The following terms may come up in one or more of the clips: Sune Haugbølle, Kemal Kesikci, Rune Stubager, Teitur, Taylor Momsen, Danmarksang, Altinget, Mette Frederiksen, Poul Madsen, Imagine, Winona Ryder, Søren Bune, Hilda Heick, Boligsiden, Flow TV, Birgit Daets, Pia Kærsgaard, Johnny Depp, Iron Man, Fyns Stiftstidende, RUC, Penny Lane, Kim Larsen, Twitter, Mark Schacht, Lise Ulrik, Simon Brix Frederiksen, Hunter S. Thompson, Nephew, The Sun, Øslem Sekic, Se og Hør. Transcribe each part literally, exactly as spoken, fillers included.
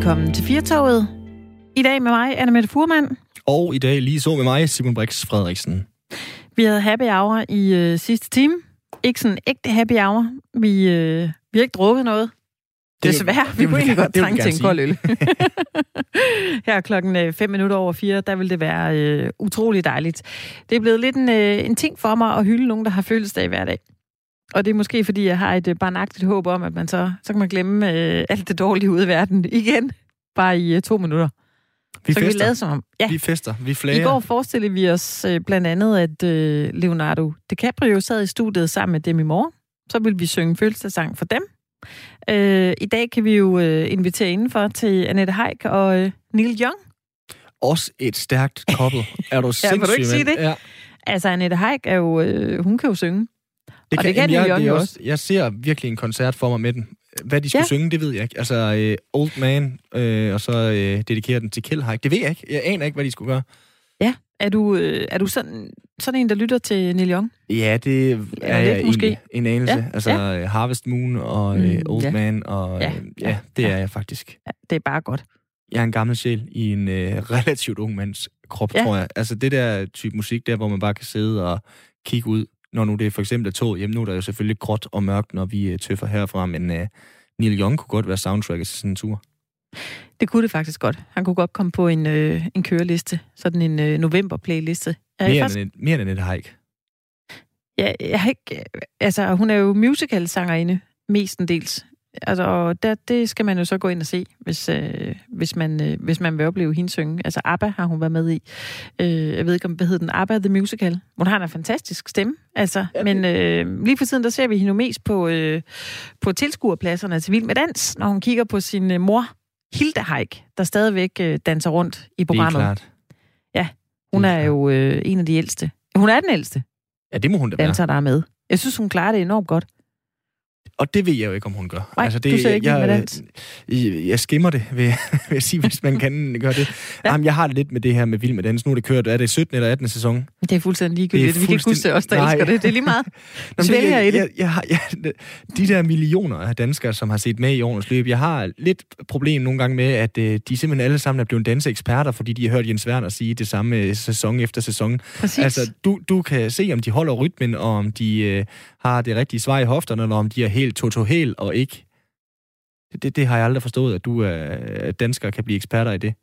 Velkommen til Firetoget. I dag med mig, Anne-Mette Fuhrmann. Og i dag lige så med mig, Simon Brix Frederiksen. Vi havde happy hour i øh, sidste time. Ikke sådan ægte happy hour. Vi, øh, vi har ikke drukket noget. Det, Desværre, vi det, kunne ikke godt trænge til en kold øl. Her er klokken fem minutter over fire, der vil det være øh, utrolig dejligt. Det er blevet lidt en, øh, en ting for mig at hylde nogen, der har fødselsdag hver dag. Og det er måske, fordi jeg har et øh, barnagtigt håb om, at man så, så kan man glemme øh, alt det dårlige ude i verden igen. Bare i øh, to minutter. Vi så fester. Vi lade som om. Ja. Vi fester. Vi flager. I går forestillede vi os øh, blandt andet, at øh, Leonardo DiCaprio sad i studiet sammen med dem i morgen. Så ville vi synge fødselsdagssang for dem. Øh, I dag kan vi jo øh, invitere indenfor til Annette Heick og øh, Neil Young. Også et stærkt couple. Er du sindssyg? Ja, vil du ikke sige det? Ja. Altså, Annette Heick er jo, øh, hun kan jo synge. Det og kan, det kan Neil Young også. Jeg ser virkelig en koncert for mig med den. Hvad de skulle ja. synge, det ved jeg ikke. Altså, øh, Old Man, øh, og så øh, dedikere den til Kill Heick. Det ved jeg ikke. Jeg aner ikke, hvad de skulle gøre. Ja, er du, øh, er du sådan, sådan en, der lytter til Neil Young? Ja, det er, er det jeg måske? En, en anelse. Ja. Altså, ja. Harvest Moon og mm, øh, Old ja. Man, og ja, øh, ja det ja. er jeg faktisk. Ja, det er bare godt. Jeg er en gammel sjæl i en øh, relativt ung mands krop, ja. tror jeg. Altså, det der type musik, der hvor man bare kan sidde og kigge ud. Når nu det for eksempel er tog, jamen nu er der jo selvfølgelig gråt og mørkt, når vi tøffer herfra, men uh, Neil Young kunne godt være soundtracket til sådan en tur. Det kunne det faktisk godt. Han kunne godt komme på en, øh, en køreliste, sådan en øh, november-playliste. Mere, fast... end, mere end Annette Heick. Ja, jeg har ikke... Altså, hun er jo musical-sangerinde, mestendels. Altså, og der, det skal man jo så gå ind og se, hvis, øh, hvis, man, øh, hvis man vil opleve hende synge. Altså, ABBA har hun været med i. Øh, jeg ved ikke, om hvad hedder den? ABBA The Musical. Hun har en fantastisk stemme. Altså, ja, men øh, lige for tiden, der ser vi hende mest på, øh, på tilskuerpladserne til Vild Med Dans, når hun kigger på sin øh, mor, Hilda Heick, der stadigvæk øh, danser rundt i programmet. Det er klart. Ja, hun er, er jo øh, en af de ældste. Hun er den ældste. Ja, det må hun da være. Danser, der er med. Jeg synes, hun klarer det enormt godt. Og det ved jeg jo ikke, om hun gør. Nej, altså det, du ser ikke jeg, med dans. Jeg, jeg skimmer det, vil jeg, vil jeg sige, hvis man kan gøre det. Ja. Jamen, jeg har det lidt med det her med Vild Med Dans. Nu er det kørt, er det sytten eller atten sæson? Det er fuldstændig ligegyldigt. Fuldstænd... Vi kan ikke huske os, der Nej. elsker det. Det er lige meget. Nå, det, jeg, jeg, jeg, jeg har, jeg, de der millioner af danskere, som har set med i årens løb, jeg har lidt problem nogle gange med, at øh, de simpelthen alle sammen er blevet danseeksperter, fordi de har hørt Jens Werner sige det samme øh, sæson efter sæson. Præcis. Altså, du, du kan se, om de holder rytmen, og om de øh, har det rigtige svar i hofterne, eller om de er helt Toto Hel og ikke. Det, det har jeg aldrig forstået, at du er dansker kan blive eksperter i det.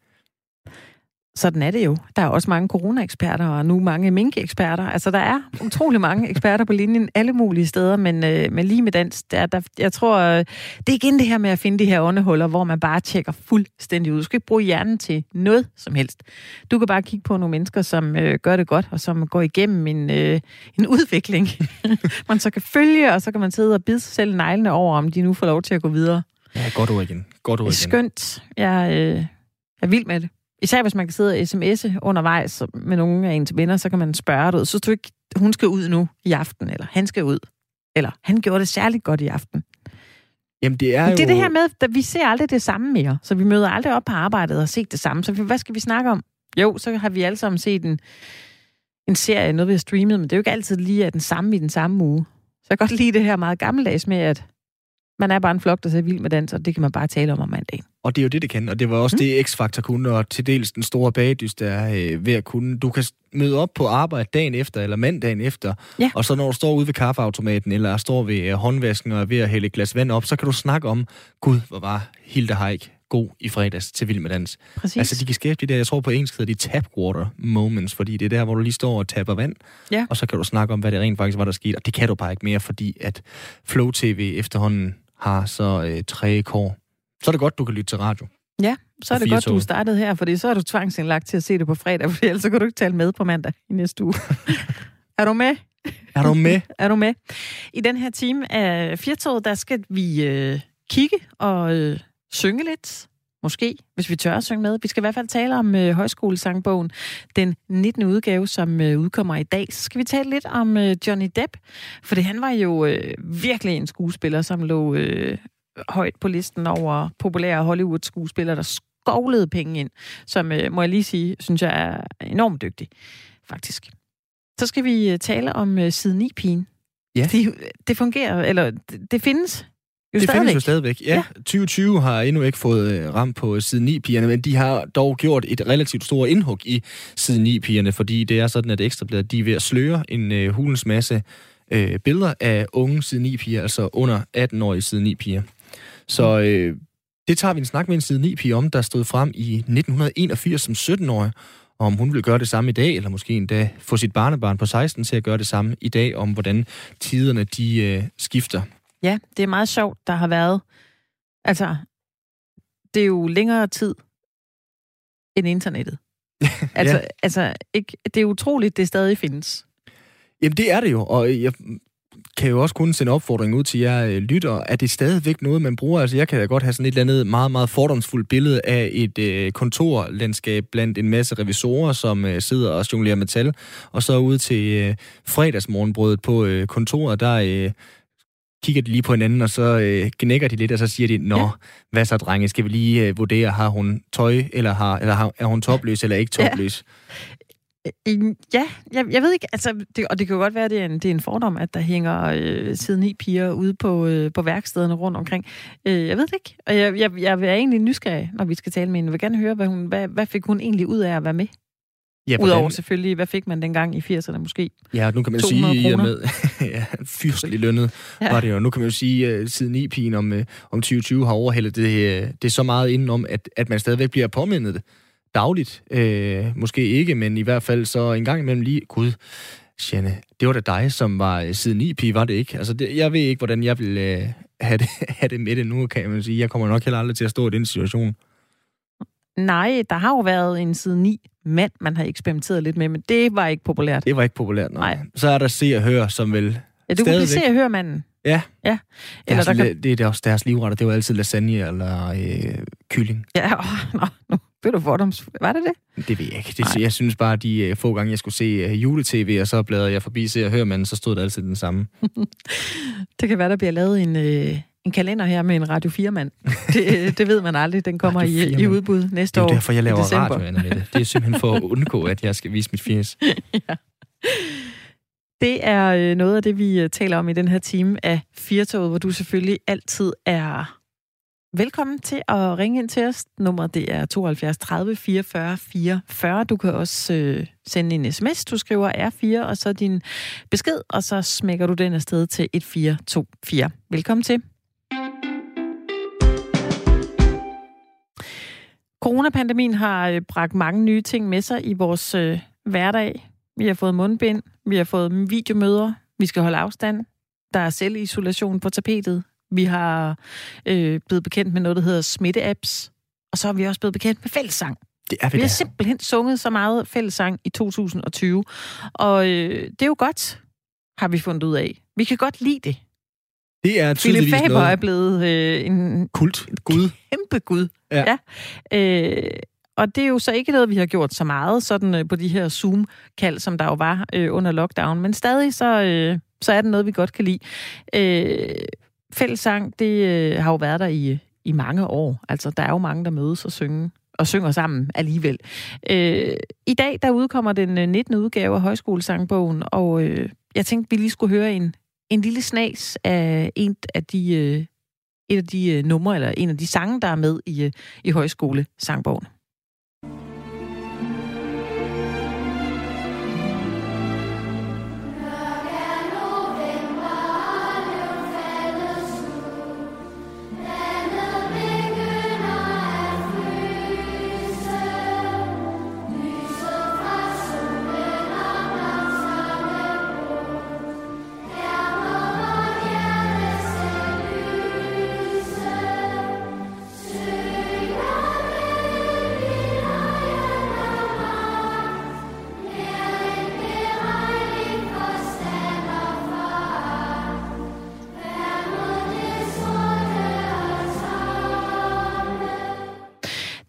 Sådan er det jo. Der er også mange corona-eksperter, og nu mange mink-eksperter. Altså, der er utrolig mange eksperter på linjen, alle mulige steder, men, øh, men lige med dans, der, der, jeg tror, øh, det er igen det her med at finde de her åndehuller, hvor man bare tjekker fuldstændig ud. Du skal ikke bruge hjernen til noget som helst. Du kan bare kigge på nogle mennesker, som øh, gør det godt, og som går igennem en, øh, en udvikling, man så kan følge, og så kan man sidde og bide sig selv neglene over, om de nu får lov til at gå videre. Ja, godt ord igen. Godt ord igen. Skønt. Jeg øh, er vild med det. Især hvis man kan sidde og sms'e undervejs med nogen af ens venner, så kan man spørge dig ud. Synes du ikke, hun skal ud nu i aften, eller han skal ud, eller han gjorde det særligt godt i aften? Jamen det er jo... Det er det her med, at vi ser aldrig det samme mere, så vi møder aldrig op på arbejdet og ser det samme. Så hvad skal vi snakke om? Jo, så har vi alle sammen set en, en serie, noget vi har streamet, men det er jo ikke altid lige at den samme i den samme uge. Så jeg kan godt lide det her meget gammeldags med, at man er bare en flok, der ser Vild Med Dans, og det kan man bare tale om om mandagen. Og det er jo det, det kan, og det var også mm. det, X-Factor kunne, og til dels den store bagdyst, der er øh, ved at kunne. Du kan møde op på arbejde dagen efter, eller mandagen efter, ja. og så når du står ude ved kaffeautomaten, eller står ved øh, håndvasken og er ved at hælde et glas vand op, så kan du snakke om, gud, hvor var Hilda Heick god i fredags til Vild Med Dans. Præcis. Altså, de kan skabe det der, jeg tror på engelsk hedder de tap-water moments, fordi det er der, hvor du lige står og tapper vand, ja. og så kan du snakke om, hvad det rent faktisk var, der skete, og det kan du bare ikke mere, fordi at Flow T V efterhånden har så øh, tre kår. Så er det godt, du kan lytte til radio. Ja, så er det godt, du startede her, fordi så er du tvangsindlagt til at se det på fredag, for ellers så kan du ikke tale med på mandag i næste uge. Er du med? Er du med? Er du med? I den her time af Firetoget, der skal vi øh, kigge og øh, synge lidt. Måske, hvis vi tør at synge med. Vi skal i hvert fald tale om øh, Højskole-sangbogen, den nittende udgave, som øh, udkommer i dag. Så skal vi tale lidt om øh, Johnny Depp, for det, han var jo øh, virkelig en skuespiller, som lå øh, højt på listen over populære Hollywood-skuespillere, der skovlede penge ind, som, øh, må jeg lige sige, synes jeg er enormt dygtig, faktisk. Så skal vi øh, tale om øh, side ni-pigen. Ja. Det, det fungerer, eller det, det findes. Det stadigvæk. findes jo stadigvæk, ja. ja. tyve tyve har endnu ikke fået ram på side ni-pigerne, men de har dog gjort et relativt stort indhug i side ni-pigerne, fordi det er sådan, at Ekstrabladet, de er ved at sløre en øh, hulens masse øh, billeder af unge side ni-piger, altså under atten-årige side ni-piger. Så øh, det tager vi en snak med en side ni-pige om, der stod frem i nitten enogfirs som sytten-årig, om hun vil gøre det samme i dag, eller måske endda få sit barnebarn på seksten til at gøre det samme i dag, om hvordan tiderne de øh, skifter. Ja, det er meget sjovt, der har været. Altså, det er jo længere tid end internettet. Altså, ja. altså ikke, det er utroligt, det stadig findes. Jamen, det er det jo, og jeg kan jo også kun sende opfordring ud til jer lytter, at det stadigvæk noget, man bruger. Altså, jeg kan da godt have sådan et eller andet meget, meget fordomsfuldt billede af et øh, kontorlandskab blandt en masse revisorer, som øh, sidder og jonglerer med tal, og så ude til øh, fredagsmorgenbrødet på øh, kontoret, der øh, kigger de lige på hinanden, og så øh, gnækker de lidt, og så siger de, nå, ja. hvad så, drenge, skal vi lige øh, vurdere, har hun tøj, eller, har, eller har, er hun topløs, eller ikke topløs? Ja, ja jeg, jeg ved ikke, altså, det, og det kan jo godt være, at det er en, det er en fordom, at der hænger øh, siden i piger ude på, øh, på værkstederne rundt omkring. Øh, jeg ved det ikke, og jeg, jeg, jeg er egentlig nysgerrig, når vi skal tale med hende. Jeg vil gerne høre, hvad, hun, hvad, hvad fik hun egentlig ud af at være med? Ja, udover den, selvfølgelig, hvad fik man dengang i firserne måske? Ja, nu kan man jo sige, at med ja, fyrstelig lønnet ja. var det jo. Nu kan man jo sige, at siden I P'en om, om tyve tyve har overhældet det, det så meget indenom, at, at man stadigvæk bliver påmindet dagligt. Øh, måske ikke, men i hvert fald så en gang imellem lige, gud, Shanna, det var da dig, som var siden I P, var det ikke? Altså, det, jeg ved ikke, hvordan jeg vil øh, have, det, have det med det nu, kan man sige. Jeg kommer nok heller aldrig til at stå i den situation. Nej, der har jo været en siden ni mand, man har eksperimenteret lidt med, men det var ikke populært. Det var ikke populært, nej. nej. Så er der Se og Hør, som vil... Ja, du kunne blive Se og Hør manden. Ja. ja. Eller der kan... Det er også deres livretter. Det var altid lasagne eller øh, kylling. Ja, åh, nå, nu blev du fordoms... Var det det? Det ved jeg ikke. Det, jeg synes bare, de øh, få gange, jeg skulle se øh, jule-tv, og så bladrede jeg forbi Se og Hør manden, så stod der altid den samme. Det kan være, der bliver lavet en... Øh... en kalender her med en Radio fire-mand. Det, det ved man aldrig. Den kommer i, i udbud næste år. Det er jo derfor, jeg laver radio, Annette. Det er simpelthen for at undgå, at jeg skal vise mit fjes. Ja. Det er noget af det, vi taler om i den her time af Firetoget, hvor du selvfølgelig altid er velkommen til at ringe ind til os. Nummeret det er tooghalvfjerds tredive fireogfyrre fireogfyrre. Du kan også øh, sende en sms. Du skriver R fire, og så din besked, og så smækker du den afsted til et fire to fire. Velkommen til. Coronapandemien har bragt mange nye ting med sig i vores øh, hverdag. Vi har fået mundbind, vi har fået videomøder, vi skal holde afstand, der er selvisolation på tapetet, vi har øh, blevet bekendt med noget, der hedder smitteapps, og så er vi også blevet bekendt med fællessang. Det er vi, vi har simpelthen sunget så meget fællessang i tyve tyve, og øh, det er jo godt, har vi fundet ud af. Vi kan godt lide det. Det er tydeligvis Philip Faber noget. Er blevet øh, en kult gud. Kæmpe gud. Ja. ja. Øh, og det er jo så ikke noget, vi har gjort så meget sådan øh, på de her Zoom-kald, som der jo var øh, under lockdown. Men stadig så, øh, så er det noget, vi godt kan lide. Øh, fællessang, det øh, har jo været der i, i mange år. Altså, der er jo mange, der mødes og synge, og synger sammen alligevel. Øh, I dag, der udkommer den nittende udgave af Højskole-sangbogen, og øh, jeg tænkte, vi lige skulle høre en En lille snas af, en af de, øh, et af de øh, numre, eller en af de sange, der er med i, øh, i Højskole-sangbogen.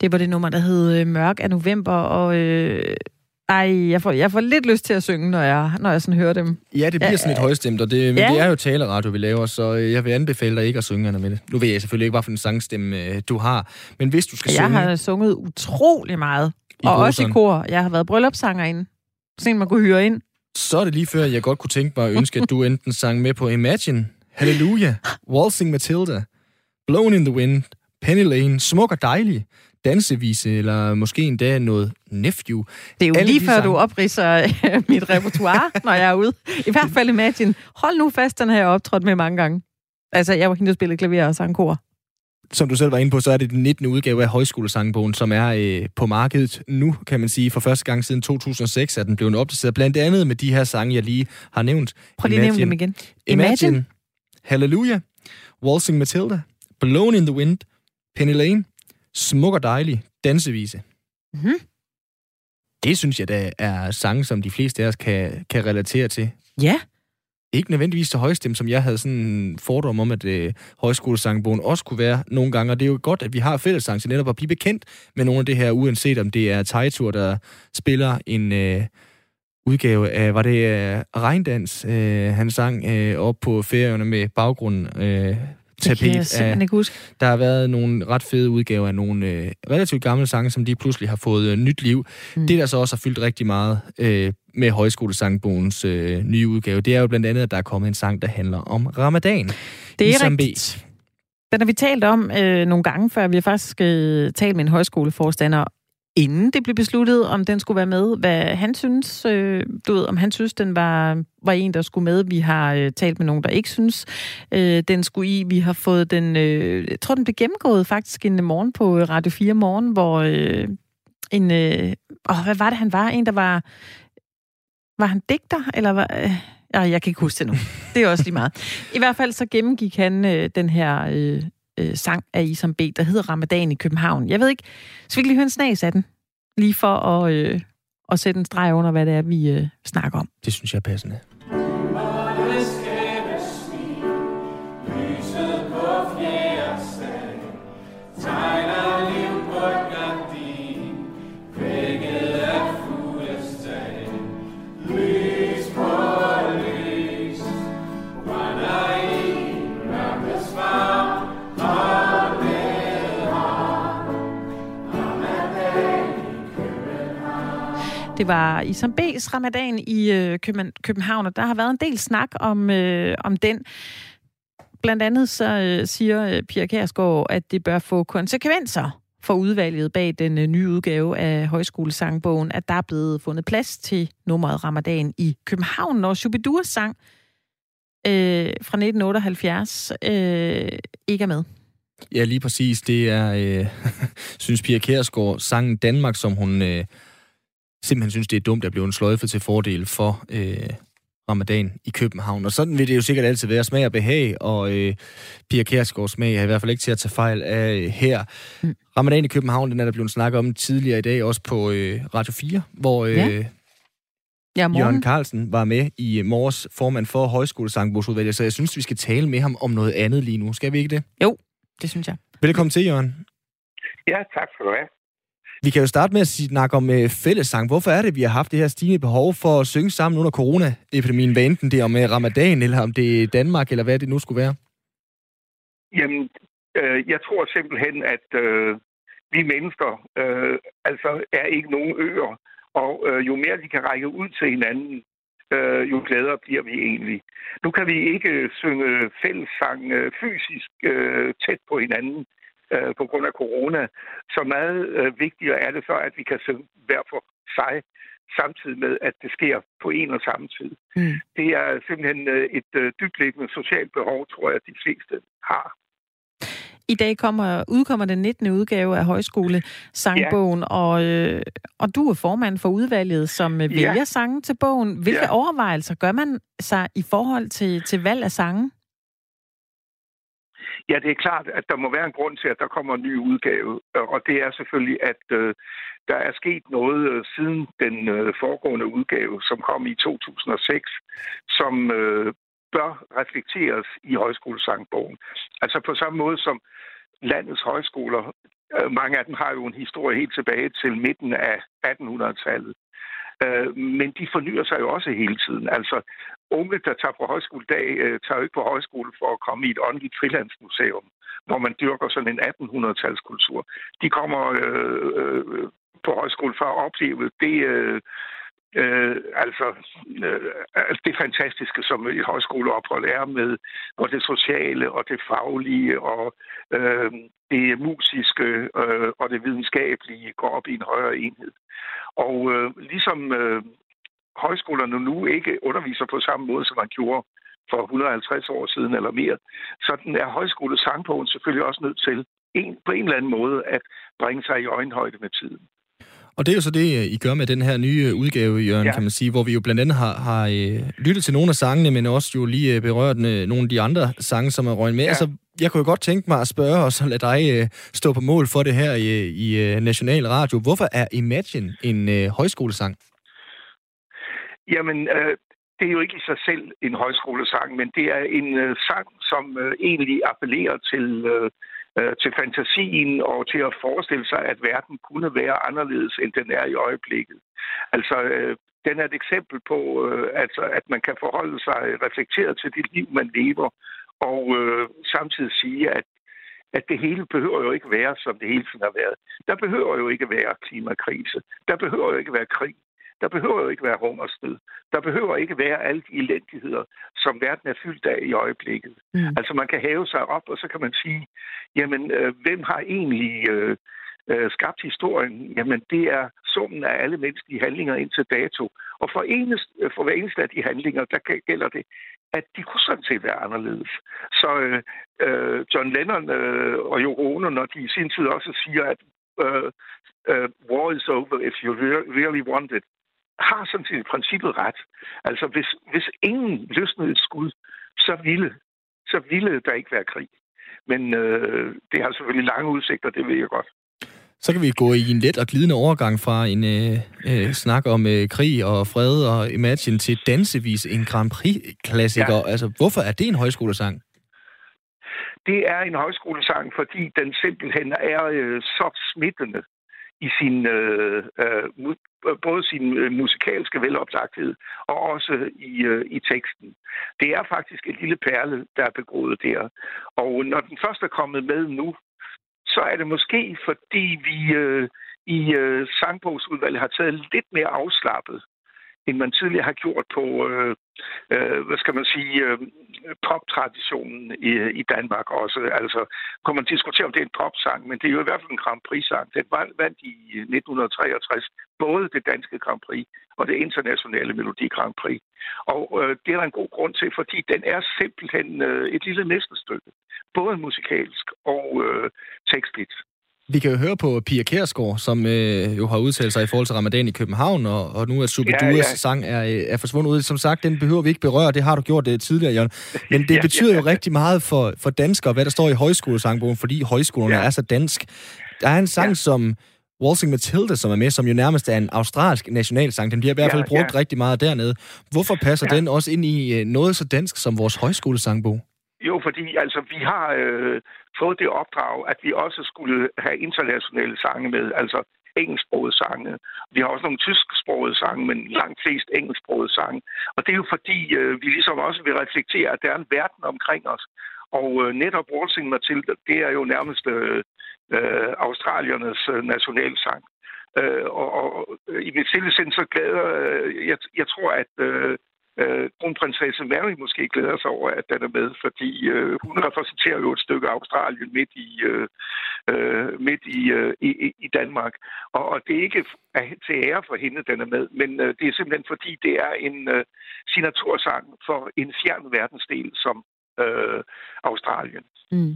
Det var det nummer, der hed Mørk af november, og øh, ej, jeg får, jeg får lidt lyst til at synge, når jeg, når jeg sådan hører dem. Ja, det bliver ja, sådan lidt højstemt, og det, men ja. det er jo taleradio, vi laver, så jeg vil anbefale dig ikke at synge, Anna Mette. Nu ved jeg selvfølgelig ikke, hvad for en sangstemme du har, men hvis du skal jeg synge... Jeg har sunget utrolig meget, og også i kor. Jeg har været bryllupssanger inde, sådan man kunne høre ind. Så er det lige før, jeg godt kunne tænke mig at ønske, at du enten sang med på Imagine, Hallelujah, Waltzing Matilda... Blown in the Wind, Penny Lane, Smuk og Dejlig, Dansevise, eller måske endda noget Nephew. Det er jo alle lige før, sang... du opridser mit repertoire, når jeg er ude. I hvert fald Imagine. Hold nu fast, den har jeg optrådt med mange gange. Altså, jeg var hende, der spillede klaver og sang kor. Som du selv var inde på, så er det den nittende udgave af Højskole-sangbogen, som er øh, på markedet nu, kan man sige. For første gang siden to tusind og seks er den blevet opdateret, blandt andet med de her sange, jeg lige har nævnt. Prøv lige at nævne dem igen. Imagine, Imagine. Hallelujah, Waltzing Matilda, Blown in the Wind, Penny Lane, Smuk og Dejlig, Dansevise. Mm-hmm. Det synes jeg, der er sange, som de fleste af os kan, kan relatere til. Ja. Ikke nødvendigvis så højstemme, som jeg havde sådan en fordom om, at øh, højskole-sangbogen også kunne være nogle gange. Og det er jo godt, at vi har fællessang til netop at blive bekendt med nogle af det her, uanset om det er Teitur, der spiller en øh, udgave af, var det øh, Regndans, øh, han sang øh, op på Færøerne med baggrunden. Øh, Det kan jeg simpelthen ikke huske. Der har været nogle ret fede udgaver af nogle øh, relativt gamle sange, som de pludselig har fået øh, nyt liv. Mm. Det, der så også har fyldt rigtig meget øh, med Højskole-sangbogens øh, nye udgave, det er jo blandt andet, at der er kommet en sang, der handler om Ramadan. Det er Isam B. rigtigt. Den har vi talt om øh, nogle gange før. Vi har faktisk øh, talt med en højskoleforstander, inden det blev besluttet, om den skulle være med. Hvad han synes, øh, du ved, om han synes, den var, var en, der skulle med. Vi har øh, talt med nogen, der ikke synes, øh, den skulle i. Vi har fået den, øh, jeg tror, den blev gennemgået faktisk en morgen på Radio fire morgen, hvor øh, en, øh, åh, hvad var det, han var? En, der var, var han digter, eller var... Øh, jeg kan ikke huske det nu. Det er også lige meget. I hvert fald så gennemgik han øh, den her... Øh, sang af Isam B, der hedder Ramadan i København. Jeg ved ikke, skal vi lige høre en snas af den? Lige for at, øh, at sætte en streg under, hvad det er, vi øh, snakker om. Det synes jeg er passende. Det var Isam B's Ramadan i øh, København, og der har været en del snak om, øh, om den. Blandt andet så øh, siger øh, Pia Kærsgaard, at det bør få konsekvenser for udvalget bag den øh, nye udgave af Højskole-sangbogen, at der er blevet fundet plads til nummeret Ramadan i København, når Shubidua sang øh, fra nitten otteoghalvfjerds øh, ikke er med. Ja, lige præcis. Det er, øh, synes Pia Kærsgaard, sangen Danmark, som hun... Øh, simpelthen synes, det er dumt at blive en sløjfe til fordel for øh, Ramadan i København. Og sådan vil det jo sikkert altid være. Smag og behag, og øh, Pia Kærsgaards smag er i hvert fald ikke til at tage fejl af øh, her. Mm. Ramadan i København, den er der blevet snakket om tidligere i dag, også på øh, Radio fire, hvor øh, ja. Ja, Jørgen Carlsen var med i morges, formand for Højskole-sangbogsudvalget. Så jeg synes, vi skal tale med ham om noget andet lige nu. Skal vi ikke det? Jo, det synes jeg. Velkommen til, Jørgen. Ja, tak for det. Vi kan jo starte med at snakke om øh, fællessang. Hvorfor er det, vi har haft det her stigende behov for at synge sammen under coronaepidemien? Hvad enten det er om øh, Ramadan, eller om det er Danmark, eller hvad det nu skulle være? Jamen, øh, jeg tror simpelthen, at øh, vi mennesker øh, altså er ikke nogen øer. Og øh, jo mere vi kan række ud til hinanden, øh, jo gladere bliver vi egentlig. Nu kan vi ikke synge fællessang øh, fysisk øh, tæt på hinanden på grund af corona, så meget øh, vigtigere er det så, at vi kan synge hver for sig, samtidig med, at det sker på en og samme tid. Mm. Det er simpelthen øh, et øh, dybtliggende socialt behov, tror jeg, de fleste har. I dag kommer, udkommer den nittende udgave af Højskole-sangbogen, ja. og, øh, og du er formand for udvalget, som øh, vælger ja. sange til bogen. Hvilke ja. overvejelser gør man sig i forhold til, til valg af sange? Ja, det er klart, at der må være en grund til, at der kommer en ny udgave, og det er selvfølgelig, at øh, der er sket noget øh, siden den øh, foregående udgave, som kom i to tusind og seks, som øh, bør reflekteres i Højskole-sangbogen. Altså på samme måde som landets højskoler, øh, mange af dem har jo en historie helt tilbage til midten af attenhundredetallet. Men de fornyer sig jo også hele tiden. Altså, unge, der tager på højskole i dag, tager jo ikke på højskole for at komme i et åndeligt frilandsmuseum, hvor man dyrker sådan en attenhundredetalskultur. De kommer øh, øh, på højskole for at opleve det, øh, Øh, altså, øh, altså det fantastiske, som et højskoleophold er med, og det sociale, og det faglige, og øh, det musiske, øh, og det videnskabelige går op i en højere enhed. Og øh, ligesom øh, højskolerne nu ikke underviser på samme måde, som man gjorde for et hundrede og halvtreds år siden eller mere, sådan er højskole-sangbogen selvfølgelig også nødt til en, på en eller anden måde at bringe sig i øjenhøjde med tiden. Og det er jo så det, I gør med den her nye udgave, Jørgen, ja. Kan man sige, hvor vi jo blandt andet har, har lyttet til nogle af sangene, men også jo lige berørt nogle af de andre sange, som er røgnet med. Ja. Altså, jeg kunne jo godt tænke mig at spørge, og så lade dig stå på mål for det her i, i National Radio. Hvorfor er Imagine en øh, højskolesang? Jamen, øh, det er jo ikke i sig selv en højskolesang, men det er en øh, sang, som øh, egentlig appellerer til... Øh, til fantasien og til at forestille sig, at verden kunne være anderledes, end den er i øjeblikket. Altså, øh, den er et eksempel på, øh, altså, at man kan forholde sig reflekteret til det liv, man lever, og øh, samtidig sige, at, at det hele behøver jo ikke være, som det hele tiden har været. Der behøver jo ikke være klimakrise. Der behøver jo ikke være krig. Der behøver jo ikke være hungersnød. Der behøver ikke være alle de elendigheder, som verden er fyldt af i øjeblikket. Mm. Altså man kan hæve sig op, og så kan man sige, jamen øh, hvem har egentlig øh, øh, skabt historien? Jamen det er summen af alle menneskelige handlinger indtil dato. Og for, enes, for hver eneste af de handlinger, der gælder det, at de kunne sådan set være anderledes. Så øh, øh, John Lennon øh, og Yoko Ono, når de i sin tid også siger, at øh, øh, war is over if you really want it, har sådan set i princippet ret. Altså, hvis, hvis ingen løsnede et skud, så ville, så ville der ikke være krig. Men øh, det har selvfølgelig lange udsigter, det ved jeg godt. Så kan vi gå i en let og glidende overgang fra en øh, snak om øh, krig og fred og Imagine til dansevis en Grand Prix-klassiker. Ja. Altså, hvorfor er det en højskolesang? Det er en højskolesang, fordi den simpelthen er øh, så smittende i sin øh, øh, både sin musikalske veloptagthed og også i, øh, i teksten. Det er faktisk et lille perle, der er begået der. Og når den først er kommet med nu, så er det måske, fordi vi øh, i øh, sangbogsudvalget har taget lidt mere afslappet, end man tidligere har gjort på, øh, øh, hvad skal man sige, øh, pop-traditionen i, i Danmark også. Altså, kunne man diskutere, om det er en popsang, men det er jo i hvert fald en Grand Prix-sang. Den vandt i nitten treogtres både det danske Grand Prix og det internationale Melodi Grand Prix. Og øh, det er der en god grund til, fordi den er simpelthen øh, et lille mesterstykke, både musikalsk og øh, tekstligt. Vi kan jo høre på Pia Kærsgaard, som øh, jo har udtalt sig i forhold til Ramadan i København, og, og nu at Shubiduas ja, ja. sang er, er forsvundet ud. Som sagt, den behøver vi ikke berøre, det har du gjort det tidligere, Jørgen. Men det ja, betyder ja. jo rigtig meget for, for danskere, hvad der står i højskolesangbogen, fordi højskolerne ja. er så dansk. Der er en sang ja. som Waltzing Matilda, som er med, som jo nærmest er en australsk nationalsang. Den bliver i hvert fald brugt ja, ja. rigtig meget dernede. Hvorfor passer ja. den også ind i noget så dansk som vores højskolesangbog? Jo, fordi altså, vi har øh, fået det opdrag, at vi også skulle have internationale sange med, altså engelsksprogede sange. Vi har også nogle tysksprogede sange, men langt flest engelsksprogede sange. Og det er jo fordi, øh, vi ligesom også vil reflektere, at der er en verden omkring os. Og øh, netop Waltzing Matilda, det er jo nærmest øh, øh, australiernes øh, nationalsang. Øh, og, og i mit stille sind, så glæder øh, jeg, jeg tror, at... Øh, Kronprinsesse Mary måske glæder sig over, at den er med, fordi øh, hun repræsenterer jo et stykke Australien midt i, øh, midt i, øh, i, i Danmark. Og, og det er ikke til ære for hende, den er med, men øh, det er simpelthen fordi, det er en øh, signatursang for en fjern verdensdel som øh, Australien. Mm.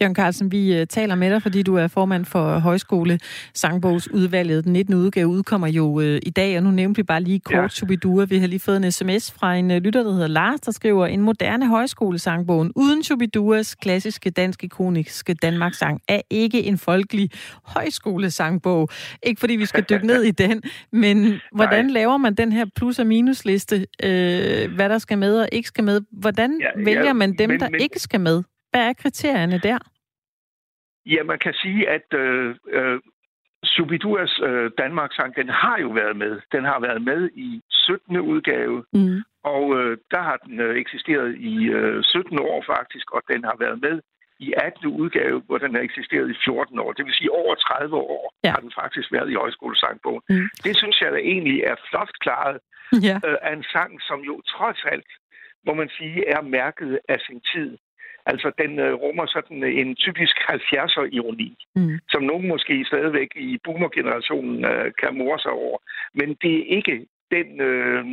Jørgen Carlsen, vi taler med dig, fordi du er formand for Højskole-sangbogsudvalget. Den nittende udgave udkommer jo øh, i dag, og nu nævnte vi bare lige kort ja. Shubidua. Vi har lige fået en sms fra en lytter, der hedder Lars, der skriver, en moderne højskole-sangbogen uden Shubiduas klassiske dansk-ikoniske Danmarksang er ikke en folkelig højskole-sangbog. Ikke fordi vi skal dykke ned i den, men hvordan Nej. laver man den her plus- og minusliste? Øh, hvad der skal med og ikke skal med? Hvordan ja, ja, vælger man dem, men, der men... ikke skal med? Hvad er kriterierne der? Ja, man kan sige, at øh, øh, Shubiduas øh, Danmarksang, den har jo været med. Den har været med i syttende udgave, mm. og øh, der har den øh, eksisteret i øh, sytten år faktisk, og den har været med i attende udgave, hvor den har eksisteret i fjorten år. Det vil sige, over tredive år ja. har den faktisk været i Højskole-sangbogen. Mm. Det synes jeg da egentlig er flot klaret ja. øh, af en sang, som jo trods alt, må man sige, er mærket af sin tid. Altså, den øh, rummer sådan en typisk halvfjerdser-ironi, mm. som nogen måske stadigvæk i boomer-generationen øh, kan more sig over. Men det er ikke den... Øh,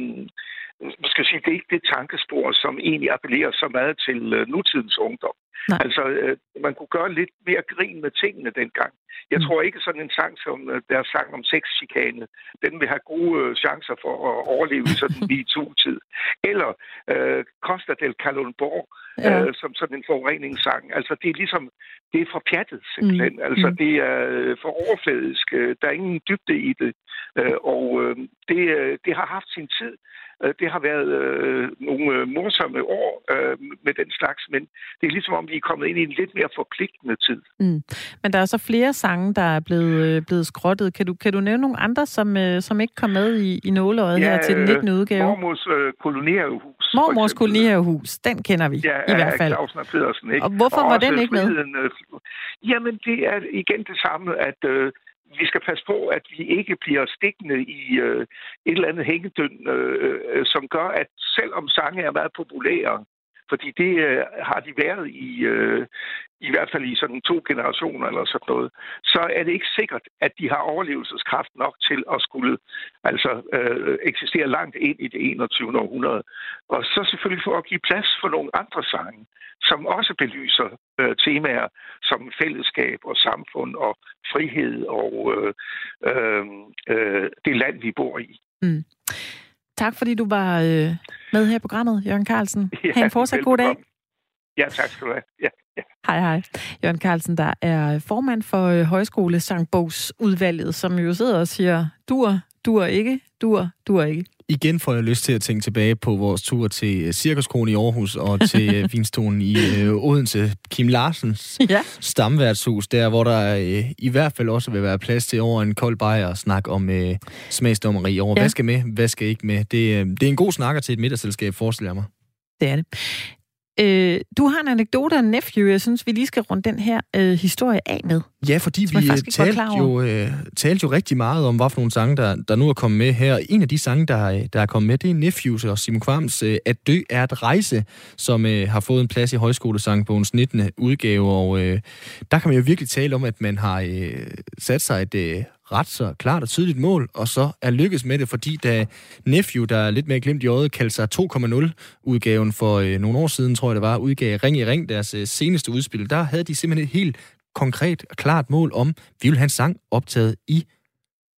skal sige, det er ikke det tankespor, som egentlig appellerer så meget til øh, nutidens ungdom. Nej. Altså, øh, man kunne gøre lidt mere grin med tingene dengang. Jeg mm. tror ikke sådan en sang, som øh, der sang om sexchikane, den vil have gode øh, chancer for at overleve sådan i to-tid. Eller øh, Costa del Kalundborg, ja. øh, som sådan en forureningssang. Altså, det er ligesom, det er for pjattet, simpelthen. Mm. Altså, det er øh, for overfladisk. Øh, der er ingen dybde i det. Øh, og øh, det, øh, det har haft sin tid. Det har været øh, nogle morsomme år øh, med den slags, men det er ligesom om, vi er kommet ind i en lidt mere forpligtende tid. Mm. Men der er så flere sange, der er blevet, øh, blevet skrottet. Kan du, kan du nævne nogle andre, som, øh, som ikke kom med i, i nåleøjet ja, her til den nittende udgave? Mormors øh, kolonihavehus. Mormors kolonihavehus, den kender vi ja, i hvert fald. Ja, Clausen og Pedersen, ikke? Og hvorfor og var den ikke med? Øh, jamen, det er igen det samme, at... Øh, Vi skal passe på, at vi ikke bliver stikkende i øh, et eller andet hængedøn, øh, som gør, at selvom sange er meget populære, fordi det øh, har de været i, øh, i hvert fald i sådan to generationer eller sådan noget, så er det ikke sikkert, at de har overlevelseskraft nok til at skulle altså, øh, eksistere langt ind i det enogtyvende århundrede. Og så selvfølgelig for at give plads for nogle andre sange, som også belyser øh, temaer som fællesskab og samfund og frihed og øh, øh, øh, det land, vi bor i. Mm. Tak, fordi du var øh, med her i programmet, Jørgen Carlsen. Ja, ha' en fortsat god dag. Ja, tak skal du have. Ja, ja. Hej, hej. Jørgen Carlsen, der er formand for øh, Højskole-sangbogsudvalget, som jo sidder og siger, dur, dur ikke, dur, dur ikke. Igen får jeg lyst til at tænke tilbage på vores tur til Cirkuskronen i Aarhus og til Vinstolen i øh, Odense. Kim Larsens ja. stamværtshus, der hvor der øh, i hvert fald også vil være plads til over en kold bajer og snak om øh, smagsdommeri over, ja. hvad skal med, hvad skal ikke med. Det, øh, det er en god snakker til et middagsselskab, forestiller jeg mig. Det er det. Øh, du har en anekdote af Nephew, jeg synes, vi lige skal runde den her øh, historie af med. Ja, fordi vi talte jo, øh, talte jo rigtig meget om, hvad for nogle sange, der, der nu er kommet med her. En af de sange, der, der er kommet med, det er Nephews og Simon Kvams øh, At dø er at rejse, som øh, har fået en plads i Højskole-sangbogens nittende udgave. Og øh, der kan man jo virkelig tale om, at man har øh, sat sig et... Øh, ret så klart og tydeligt mål, og så er lykkes med det, fordi da Nephew, der er lidt mere glemt i øjet, kaldte sig to punkt nul-udgaven for øh, nogle år siden, tror jeg det var, udgav Ring i Ring, deres øh, seneste udspil, der havde de simpelthen et helt konkret og klart mål om, vi vil have en sang optaget i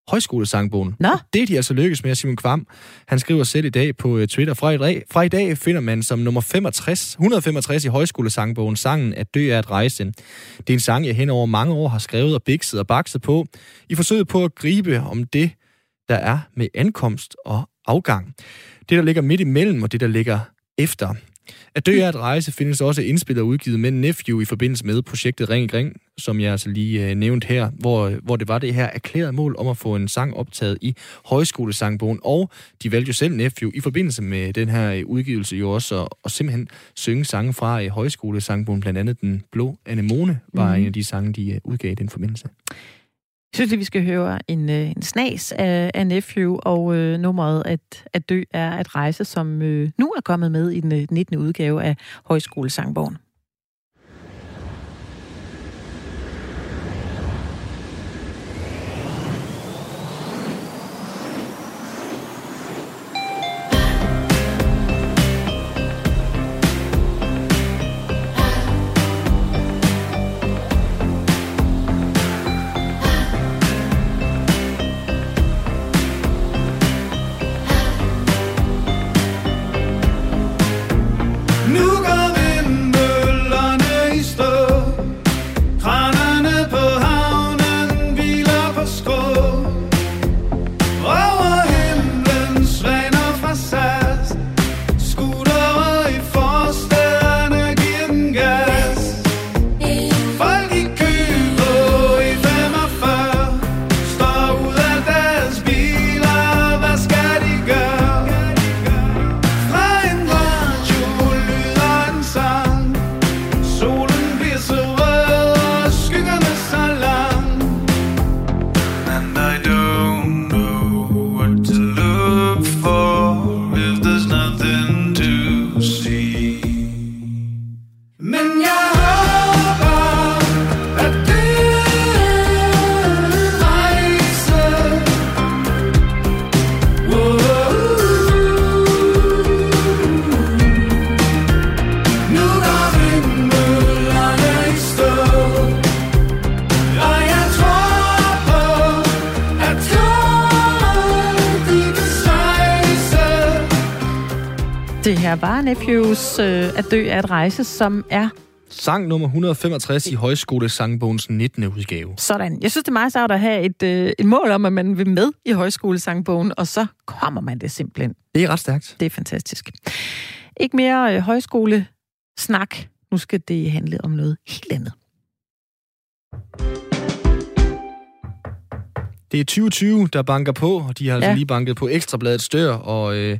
Højskole-sangbogen. Nå? Det er de altså lykkes med, Simon Kvam. Han skriver selv i dag på Twitter, fra i dag, fra i dag finder man som nummer femogtres, et hundrede og femogtres i Højskole-sangbogen sangen At dø er at rejse. Det er en sang, jeg hen over mange år har skrevet og bikset og bakset på, i forsøget på at gribe om det, der er med ankomst og afgang. Det, der ligger midt imellem, og det, der ligger efter. At dø er at rejse findes også indspillet og udgivet med Nephew i forbindelse med projektet Ring i Ring, som jeg altså lige øh, nævnte her, hvor, hvor det var det her erklærede mål om at få en sang optaget i Højskole-sangbogen, og de valgte jo selv Nephew i forbindelse med den her udgivelse jo også at, at simpelthen synge sange fra øh, Højskole-sangbogen, blandt andet Den Blå Anemone var mm-hmm. en af de sange, de øh, udgav i den forbindelse. Jeg synes, at vi skal høre en, øh, en snas af, af Nephew og øh, nummeret at, at dø er at rejse, som øh, nu er kommet med i den øh, nittende udgave af Højskole-sangbogen. Nu går vinden er bare Nephews øh, At dø er at rejse, som er sang nummer et hundrede femogtres i Højskole-sangbogens nittende udgave. Sådan. Jeg synes, det er meget sejt at have et, øh, et mål om, at man vil med i Højskole-sangbogen, og så kommer man det simpelthen. Det er ret stærkt. Det er fantastisk. Ikke mere øh, højskole-snak. Nu skal det handle om noget helt andet. Det er tyve tyve, der banker på, og de har altså ja. lige banket på Ekstrabladets dør og øh,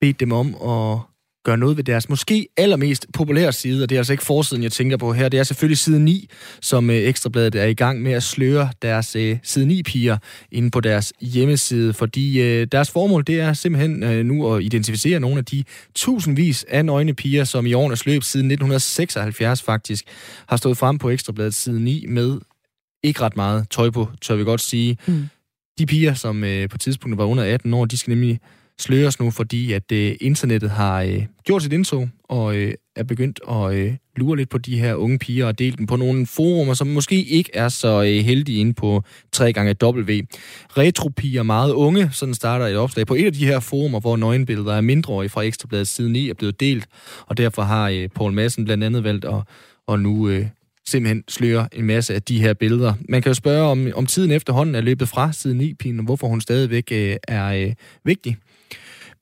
bedt dem om at gøre noget ved deres måske allermest populære side, og det er altså ikke forsiden, jeg tænker på her. Det er selvfølgelig side ni, som øh, Ekstrabladet er i gang med at sløre deres øh, side ni-piger inde på deres hjemmeside, fordi øh, deres formål, det er simpelthen øh, nu at identificere nogle af de tusindvis af nøgne piger, som i årenes løb siden nitten seksoghalvfjerds faktisk har stået frem på Ekstrabladets side ni med ikke ret meget tøj på, tør vi godt sige. Mm. De piger, som øh, på tidspunktet var under atten år, de skal nemlig sløres nu, fordi at øh, internettet har øh, gjort sit indtog og øh, er begyndt at øh, lure lidt på de her unge piger og dele dem på nogle forumer, som måske ikke er så øh, heldige inde på tre gange W. Retropiger, meget unge, sådan starter et opslag på et af de her forumer, hvor nøgenbilleder af mindreårige fra Ekstrabladets side ni er blevet delt, og derfor har øh, Poul Madsen blandt andet valgt at, at nu øh, simpelthen slører en masse af de her billeder. Man kan jo spørge, om, om tiden efterhånden er løbet fra side ni-pigen, og hvorfor hun stadigvæk øh, er øh, vigtig.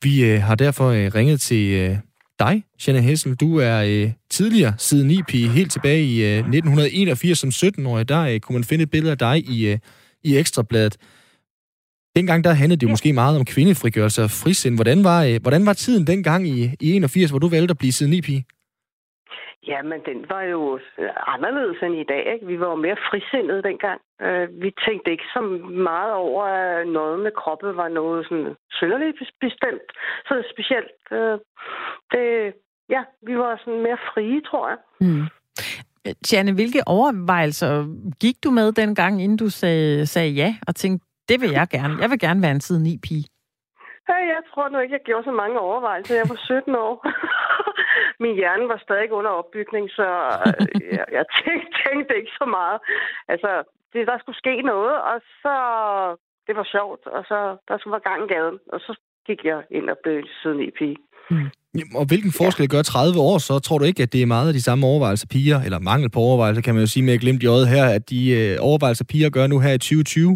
Vi øh, har derfor øh, ringet til øh, dig, Shanna Hessel. Du er øh, tidligere side ni-pige, helt tilbage i øh, nitten enogfirs som sytten-årig. Der øh, kunne man finde et billede af dig i, øh, i Ekstrabladet. Dengang der handlede det jo måske meget om kvindefrigørelse og frisind. Hvordan var, øh, hvordan var tiden dengang i, i enogfirs, hvor du valgte at blive side ni-pige? Jamen, den var jo anderledes end i dag, ikke? Vi var jo mere frisindede dengang. Vi tænkte ikke så meget over, at noget med kroppen var noget sådan synderligt bestemt. Så specielt, det, ja, vi var sådan mere frie, tror jeg. Mm. Tjerne, hvilke overvejelser gik du med dengang, inden du sagde, sagde ja og tænkte, det vil jeg gerne. Jeg vil gerne være en side ni-pige. Hey, jeg tror nu ikke, jeg gjorde så mange overvejelser. Jeg var sytten år. Min hjerne var stadig under opbygning, så jeg, jeg tænkte, tænkte ikke så meget. Altså, det, der skulle ske noget, og så det var sjovt, og så der skulle være gang i gaden, og så gik jeg ind og blev siden i pige. Mm. Jamen, og hvilken forskel gør tredive år, så tror du ikke, at det er meget af de samme overvejelser piger, eller mangel på overvejelser, kan man jo sige med glimt i øjet her, at de øh, overvejelser piger gør nu her i tyve tyve?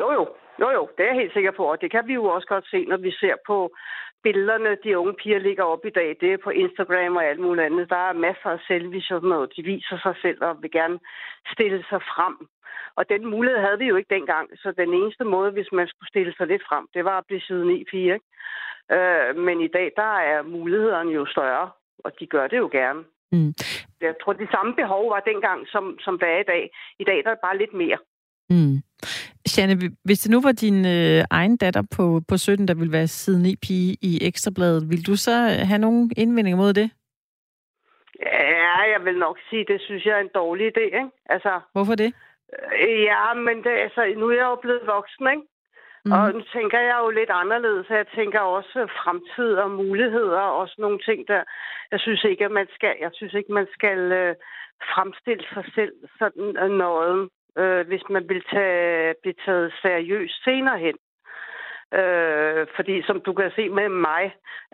Jo jo, jo jo, det er jeg helt sikker på, og det kan vi jo også godt se, når vi ser på billederne, de unge piger ligger op i dag, det er på Instagram og alt muligt andet. Der er masser af selfies og sådan noget. De viser sig selv og vil gerne stille sig frem. Og den mulighed havde vi jo ikke dengang. Så den eneste måde, hvis man skulle stille sig lidt frem, det var at blive side ni-pige, ikke? Øh, men i dag, der er mulighederne jo større, og de gør det jo gerne. Mm. Jeg tror, det samme behov var dengang, som, som der er i dag. I dag der er bare lidt mere. Mm. Janne, hvis det nu var din øh, egen datter på, på sytten, der ville være side ni-pige i Ekstrabladet, ville du så have nogen indvendinger mod det? Ja, jeg vil nok sige, det synes jeg er en dårlig idé, ikke? Altså, hvorfor det? Øh, ja, men det, altså, nu er jeg jo blevet voksen, ikke? Mm. Og nu tænker jeg jo lidt anderledes, og jeg tænker også fremtid og muligheder og sådan nogle ting, der jeg synes ikke, at man skal, jeg synes ikke, man skal øh, fremstille sig selv sådan noget. Øh, hvis man vil tage, blive taget seriøst senere hen. Øh, fordi som du kan se med mig,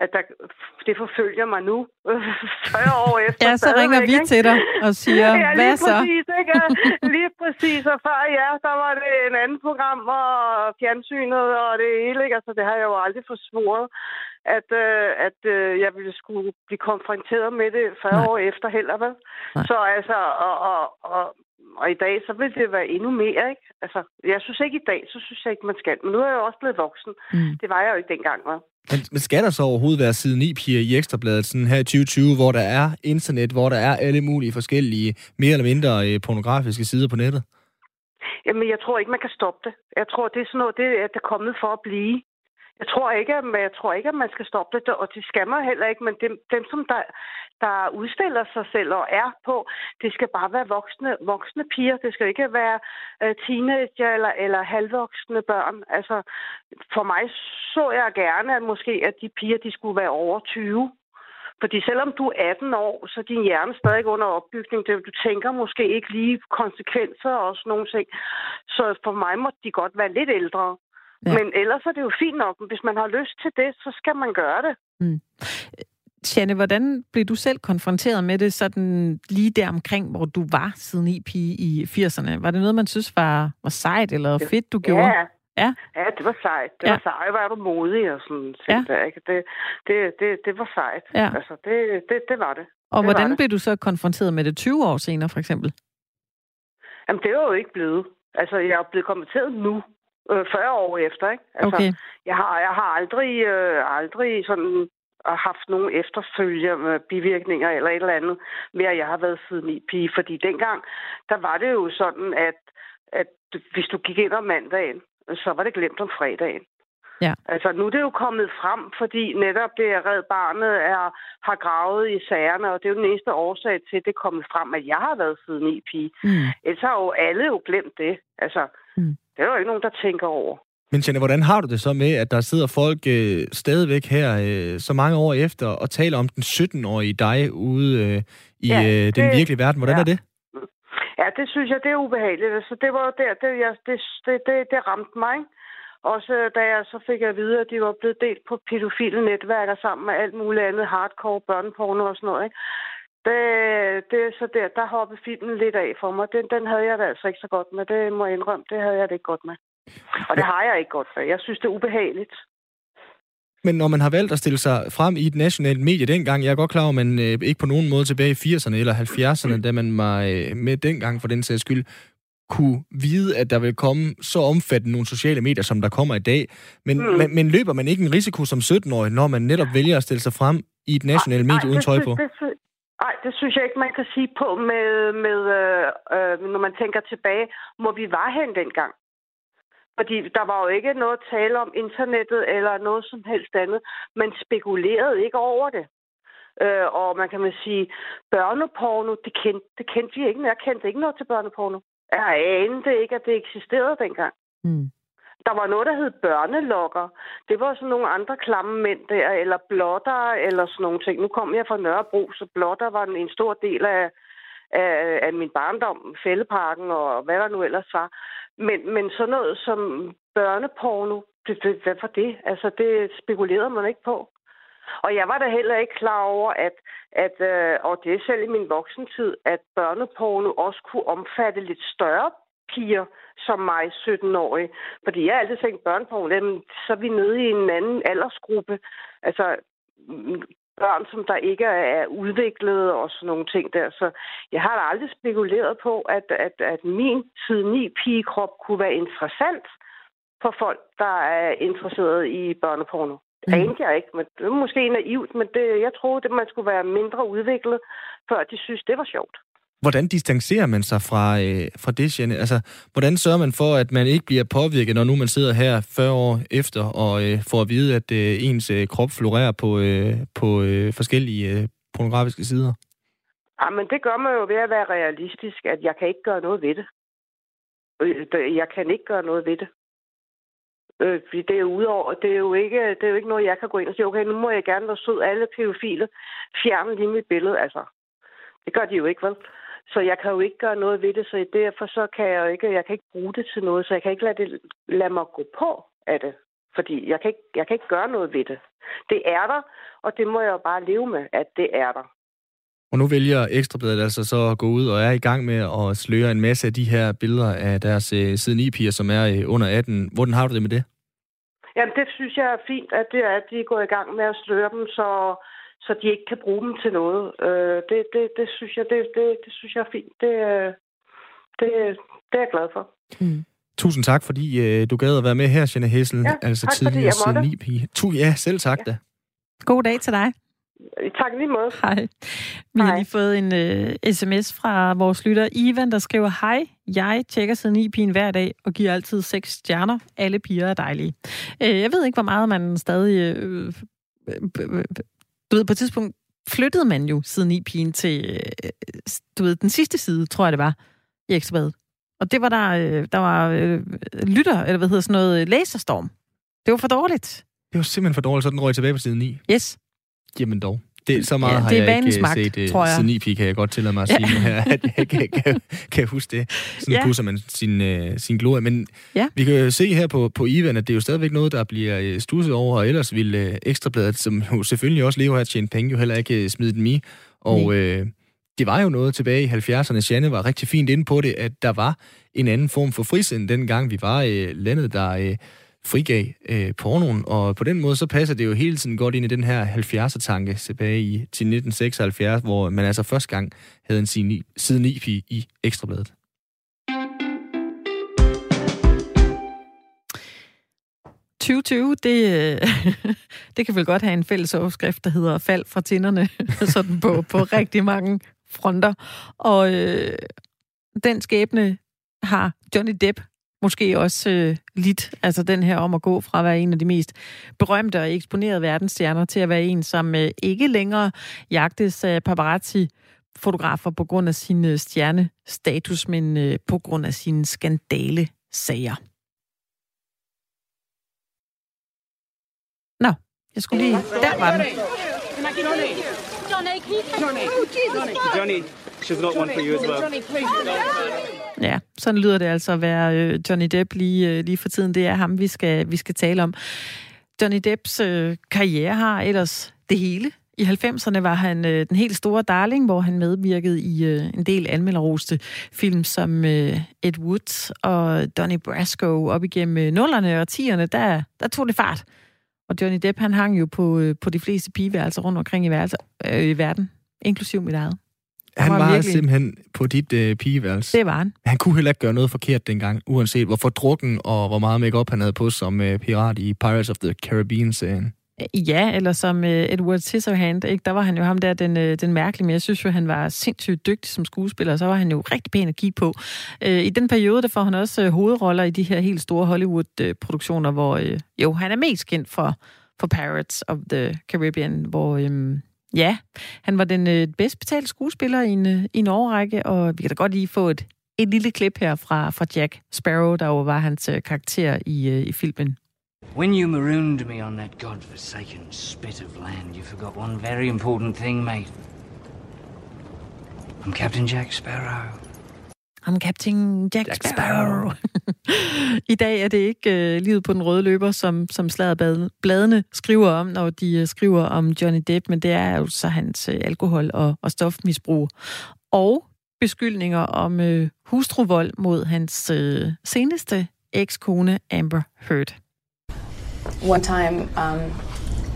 at der, det forfølger mig nu fyrre år efter. Ja, så ringer vi ikke til dig og siger, ja, hvad så? Præcis, ikke? Lige præcis, og før ja, der var det en anden program og fjernsynet og det hele, ikke? Altså, det har jeg jo aldrig forsvoret, at, øh, at øh, jeg ville skulle blive konfronteret med det fyrre Nej. År efter heller, vel? Nej. Så altså, og, og, og Og i dag, så vil det være endnu mere, ikke? Altså, jeg synes ikke i dag, så synes jeg ikke, man skal. Men nu er jeg jo også blevet voksen. Mm. Det var jeg jo ikke dengang, hva'? Men, men skal der så overhovedet være side ni-piger i Ekstrabladet sådan her i tyve tyve, hvor der er internet, hvor der er alle mulige forskellige, mere eller mindre øh, pornografiske sider på nettet? Jamen, jeg tror ikke, man kan stoppe det. Jeg tror, det er sådan noget, det er, det er kommet for at blive. Jeg tror ikke, at man, jeg tror ikke, at man skal stoppe det, og det skal man heller ikke, men dem, dem som der, der udstiller sig selv og er på, det skal bare være voksne, voksne piger. Det skal ikke være uh, teenager eller, eller halvvoksne børn. Altså, for mig så jeg gerne, at måske at de piger, de skulle være over tyve. Fordi selvom du er atten år, så er din hjerne stadig under opbygning. Du tænker måske ikke lige konsekvenser og sådan nogle ting. Så for mig må de godt være lidt ældre. Ja. Men ellers er det jo fint nok. Hvis man har lyst til det, så skal man gøre det. Mm. Shanna, hvordan blev du selv konfronteret med det sådan lige der omkring, hvor du var siden I P I i firserne? Var det noget, man synes var, var sejt eller fedt, du gjorde? Ja, ja. ja det var sejt. Det ja. var sejt. Var du modig og sådan set, ja. ikke? Det, det, det, det var sejt. Ja. Altså, det, det, det var det. Og det hvordan blev det. du så konfronteret med det tyve år senere, for eksempel? Jamen, det var jo ikke blevet. Altså, jeg er blevet konfronteret nu. fyrre år efter, ikke? Altså, okay. jeg, har, jeg har aldrig, øh, aldrig sådan haft nogen efterfølger med bivirkninger eller et eller andet, mere jeg har været siden i pige. Fordi dengang, der var det jo sådan, at, at hvis du gik ind om mandagen, så var det glemt om fredagen. Ja. Altså, nu er det jo kommet frem, fordi netop det, at Red Barnet er, har gravet i sagerne, og det er jo den eneste årsag til, at det er kommet frem, at jeg har været siden i pige. Mm. Ellers har jo alle jo glemt det. Altså, mm. det er jo ikke nogen, der tænker over. Men Shanna, hvordan har du det så med, at der sidder folk øh, stadigvæk her øh, så mange år efter og taler om den sytten-årige dig ude øh, i ja, øh, den det, virkelige verden? Hvordan ja. er det? Ja, det synes jeg, det er ubehageligt. Altså, det var jo der, det, jeg, det, det, det, det ramte mig. Også da jeg så fik jeg at vide, at de var blevet delt på pædofile netværker sammen med alt muligt andet, hardcore, børneporno og sådan noget, ikke? Det, det er så der, der hoppede filmen lidt af for mig. Den, den havde jeg da altså ikke så godt med. Det må jeg indrømme, det havde jeg det ikke godt med. Og det har jeg ikke godt med. Jeg synes, det er ubehageligt. Men når man har valgt at stille sig frem i et nationalt medie dengang, jeg er godt klar over, at man øh, ikke på nogen måde tilbage i firserne eller halvfjerdserne, mm. da man var øh, med dengang for den sags skyld, kunne vide, at der vil komme så omfattende nogle sociale medier, som der kommer i dag. Men, mm. man, men løber man ikke en risiko som sytten-årig, når man netop vælger at stille sig frem i et nationalt medie ej, uden tøj på? Det, det, Nej, det synes jeg ikke, man kan sige på, med, med, øh, øh, når man tænker tilbage, hvor vi var hen dengang. Fordi der var jo ikke noget at tale om internettet eller noget som helst andet. Man spekulerede ikke over det. Øh, og man kan man sige, børneporno, det kendte, det kendte vi ikke. Jeg kendte ikke noget til børneporno. Jeg anede ikke, at det eksisterede dengang. Mm. Der var noget, der hed børnelokker. Det var sådan nogle andre klamme mænd der, eller blotter, eller sådan nogle ting. Nu kom jeg fra Nørrebro, så blotter var en stor del af, af, af min barndom, Fældeparken og hvad der nu ellers var. Men, men sådan noget som børneporno, det, det, hvad var det? Altså, det spekulerede man ikke på. Og jeg var da heller ikke klar over, at, at og det er selv i min voksentid, at børneporno også kunne omfatte lidt større piger som mig, sytten-årige. Fordi jeg har altid tænkt børneporno, jamen, så er vi nede i en anden aldersgruppe. Altså børn, som der ikke er udviklet og sådan nogle ting der. Så jeg har da aldrig spekuleret på, at, at, at min siden i pigekrop kunne være interessant for folk, der er interesseret i børneporno. Det anede jeg ikke, men det er måske naivt, men det, jeg troede, at man skulle være mindre udviklet, før de synes, det var sjovt. Hvordan distancerer man sig fra, øh, fra det, Shanna? Altså, hvordan sørger man for, at man ikke bliver påvirket, når nu man sidder her fyrre år efter og øh, får at vide, at øh, ens øh, krop florerer på, øh, på øh, forskellige øh, pornografiske sider? Jamen, det gør man jo ved at være realistisk, at jeg kan ikke gøre noget ved det. Jeg kan ikke gøre noget ved det. Det er, udover, det, er jo ikke, det er jo ikke noget, jeg kan gå ind og sige, okay, nu må jeg gerne være sød, alle pædofile, fjerne lige mit billede, altså. Det gør de jo ikke, vel? Så jeg kan jo ikke gøre noget ved det, så derfor så kan jeg jo ikke, jeg kan ikke bruge det til noget, så jeg kan ikke lade, det, lade mig gå på af det, fordi jeg kan, ikke, jeg kan ikke gøre noget ved det. Det er der, og det må jeg jo bare leve med, at det er der. Og nu vælger Ekstrabladet altså så at gå ud og er i gang med at sløre en masse af de her billeder af deres øh, siden i-piger, som er øh, under atten. Hvordan har du det med det? Jamen, det synes jeg er fint, at det er, at de går i gang med at sløre dem, så... så de ikke kan bruge dem til noget. Øh, det, det, det, synes jeg, det, det, det synes jeg er fint. Det, det, det er jeg glad for. Mm. Tusind tak, fordi øh, du gad at være med her, Shanna Hessel. Ja, altså tidligere siden i-pige. Ja, selv tak ja. da. God dag til dig. Tak lige måde. Hej. Vi hej. har lige fået en uh, sms fra vores lytter Ivan, der skriver, hej, jeg tjekker siden i-pigen hver dag og giver altid seks stjerner. Alle piger er dejlige. Uh, jeg ved ikke, hvor meget man stadig... Uh, Du ved, på et tidspunkt flyttede man jo siden i-pigen til, du ved, den sidste side, tror jeg det var, i Ekstrabladet. Og det var der, der var lytter, eller hvad hedder sådan noget, laserstorm. Det var for dårligt. Det var simpelthen for dårligt, så den røg tilbage på siden ni. Yes. Jamen dog. Det så meget ja, har det jeg ikke magt, set. Uh, siden I P kan jeg godt tillade mig at ja. sige, at jeg kan, kan, kan huske det. Sådan ja. Pusser man sin, uh, sin glorie. Men ja. Vi kan jo se her på, på Ivan, at det er jo stadigvæk noget, der bliver stusset over, og ellers vil uh, Ekstrabladet, som jo selvfølgelig også lever her at tjene penge, jo heller ikke smide dem i. Og øh, det var jo noget tilbage i halvfjerdserne. Janne var rigtig fint inde på det, at der var en anden form for frisind, dengang vi var øh, landet, der øh, frigav øh, pornoen. Og på den måde, så passer det jo hele tiden godt ind i den her halvfjerdser-tanke tilbage i, til nitten seksoghalvfjerds, hvor man altså første gang havde en side ni pige i Ekstrabladet. tyve tyve, det, det kan vel godt have en fælles overskrift, der hedder fald fra tinderne, sådan på, på rigtig mange fronter. Og øh, den skæbne har Johnny Depp måske også øh, lidt, altså den her om at gå fra at være en af de mest berømte og eksponerede verdensstjerner til at være en, som øh, ikke længere jagtes af paparazzi fotografer på grund af sin øh, stjernestatus, men øh, på grund af sine skandalesager. Nå, jeg skulle lige... Der var den. Johnny! Johnny! Johnny! She's got one for you as well. Ja, sådan lyder det altså at være Johnny Depp lige, lige for tiden. Det er ham, vi skal, vi skal tale om. Johnny Depps øh, karriere har ellers det hele. I halvfemserne var han øh, den helt store darling, hvor han medvirkede i øh, en del anmelderoste film som øh, Ed Wood og Donnie Brasco. Op igennem nullerne og tierne, der, der tog det fart. Og Johnny Depp, han hang jo på, på de fleste pigeværelser rundt omkring i, værelser, øh, i verden, inklusiv mit eget. Han var, han var virkelig... simpelthen på dit øh, pigeværelse. Det var han. Han kunne heller ikke gøre noget forkert dengang, uanset hvorfor drukken og hvor meget make-up han havde på som øh, pirat i Pirates of the Caribbean-serien. Ja, eller som øh, Edward Scissorhand, ikke? Der var han jo ham der, den, øh, den mærkelige, men jeg synes jo, han var sindssygt dygtig som skuespiller, og så var han jo rigtig pæn at kigge på. Øh, I den periode, der får han også øh, hovedroller i de her helt store Hollywood-produktioner, øh, hvor øh, jo, han er mest kendt for, for Pirates of the Caribbean, hvor øh, ja, han var den øh, bedst betalte skuespiller i en, øh, i en årrække, og vi kan da godt lige få et, et lille klip her fra, fra Jack Sparrow, der jo var hans øh, karakter i, øh, i filmen. When you marooned me on that godforsaken spit of land, you forgot one very important thing, mate. I'm Captain Jack Sparrow. I'm Captain Jack, Jack Sparrow. Sparrow. I dag er det ikke øh, livet på den røde løber, som, som sladderbladene skriver om, når de skriver om Johnny Depp, men det er jo så hans øh, alkohol- og, og stofmisbrug. Og beskyldninger om øh, hustruvold mod hans øh, seneste ekskone Amber Heard. One time, um,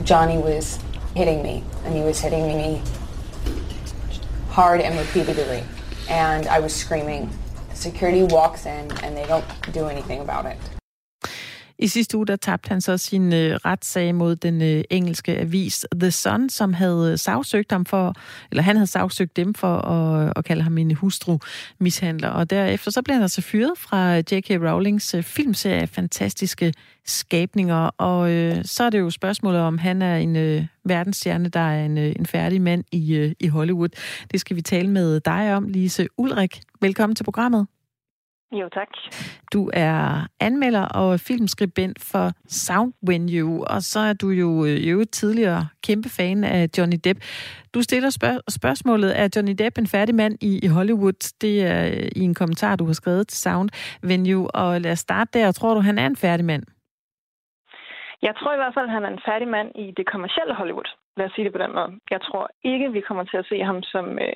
Johnny was hitting me, and he was hitting me hard and repeatedly, and I was screaming. Security walks in, and they don't do anything about it. I sidste uge, der tabte han så sin øh, retssag mod den øh, engelske avis The Sun, som havde sagsøgt ham for, eller han havde sagsøgt dem for at, at kalde ham en hustru-mishandler. Og derefter så blev han altså fyret fra J K. Rowlings øh, filmserie Fantastiske Skabninger. Og øh, så er det jo spørgsmålet, om han er en øh, verdensstjerne, der er en, øh, en færdig mand i, øh, i Hollywood. Det skal vi tale med dig om, Lise Ulrik. Velkommen til programmet. Jo, tak. Du er anmelder og filmskribent for Soundvenue, og så er du jo jo tidligere kæmpe fan af Johnny Depp. Du stiller spørg- spørgsmålet, er Johnny Depp en færdig mand i, i Hollywood? Det er i en kommentar, du har skrevet til Soundvenue, og lad os starte der. Tror du, han er en færdig mand? Jeg tror i hvert fald, han er en færdig mand i det kommercielle Hollywood. Lad os sige det på den måde. Jeg tror ikke, vi kommer til at se ham som... Øh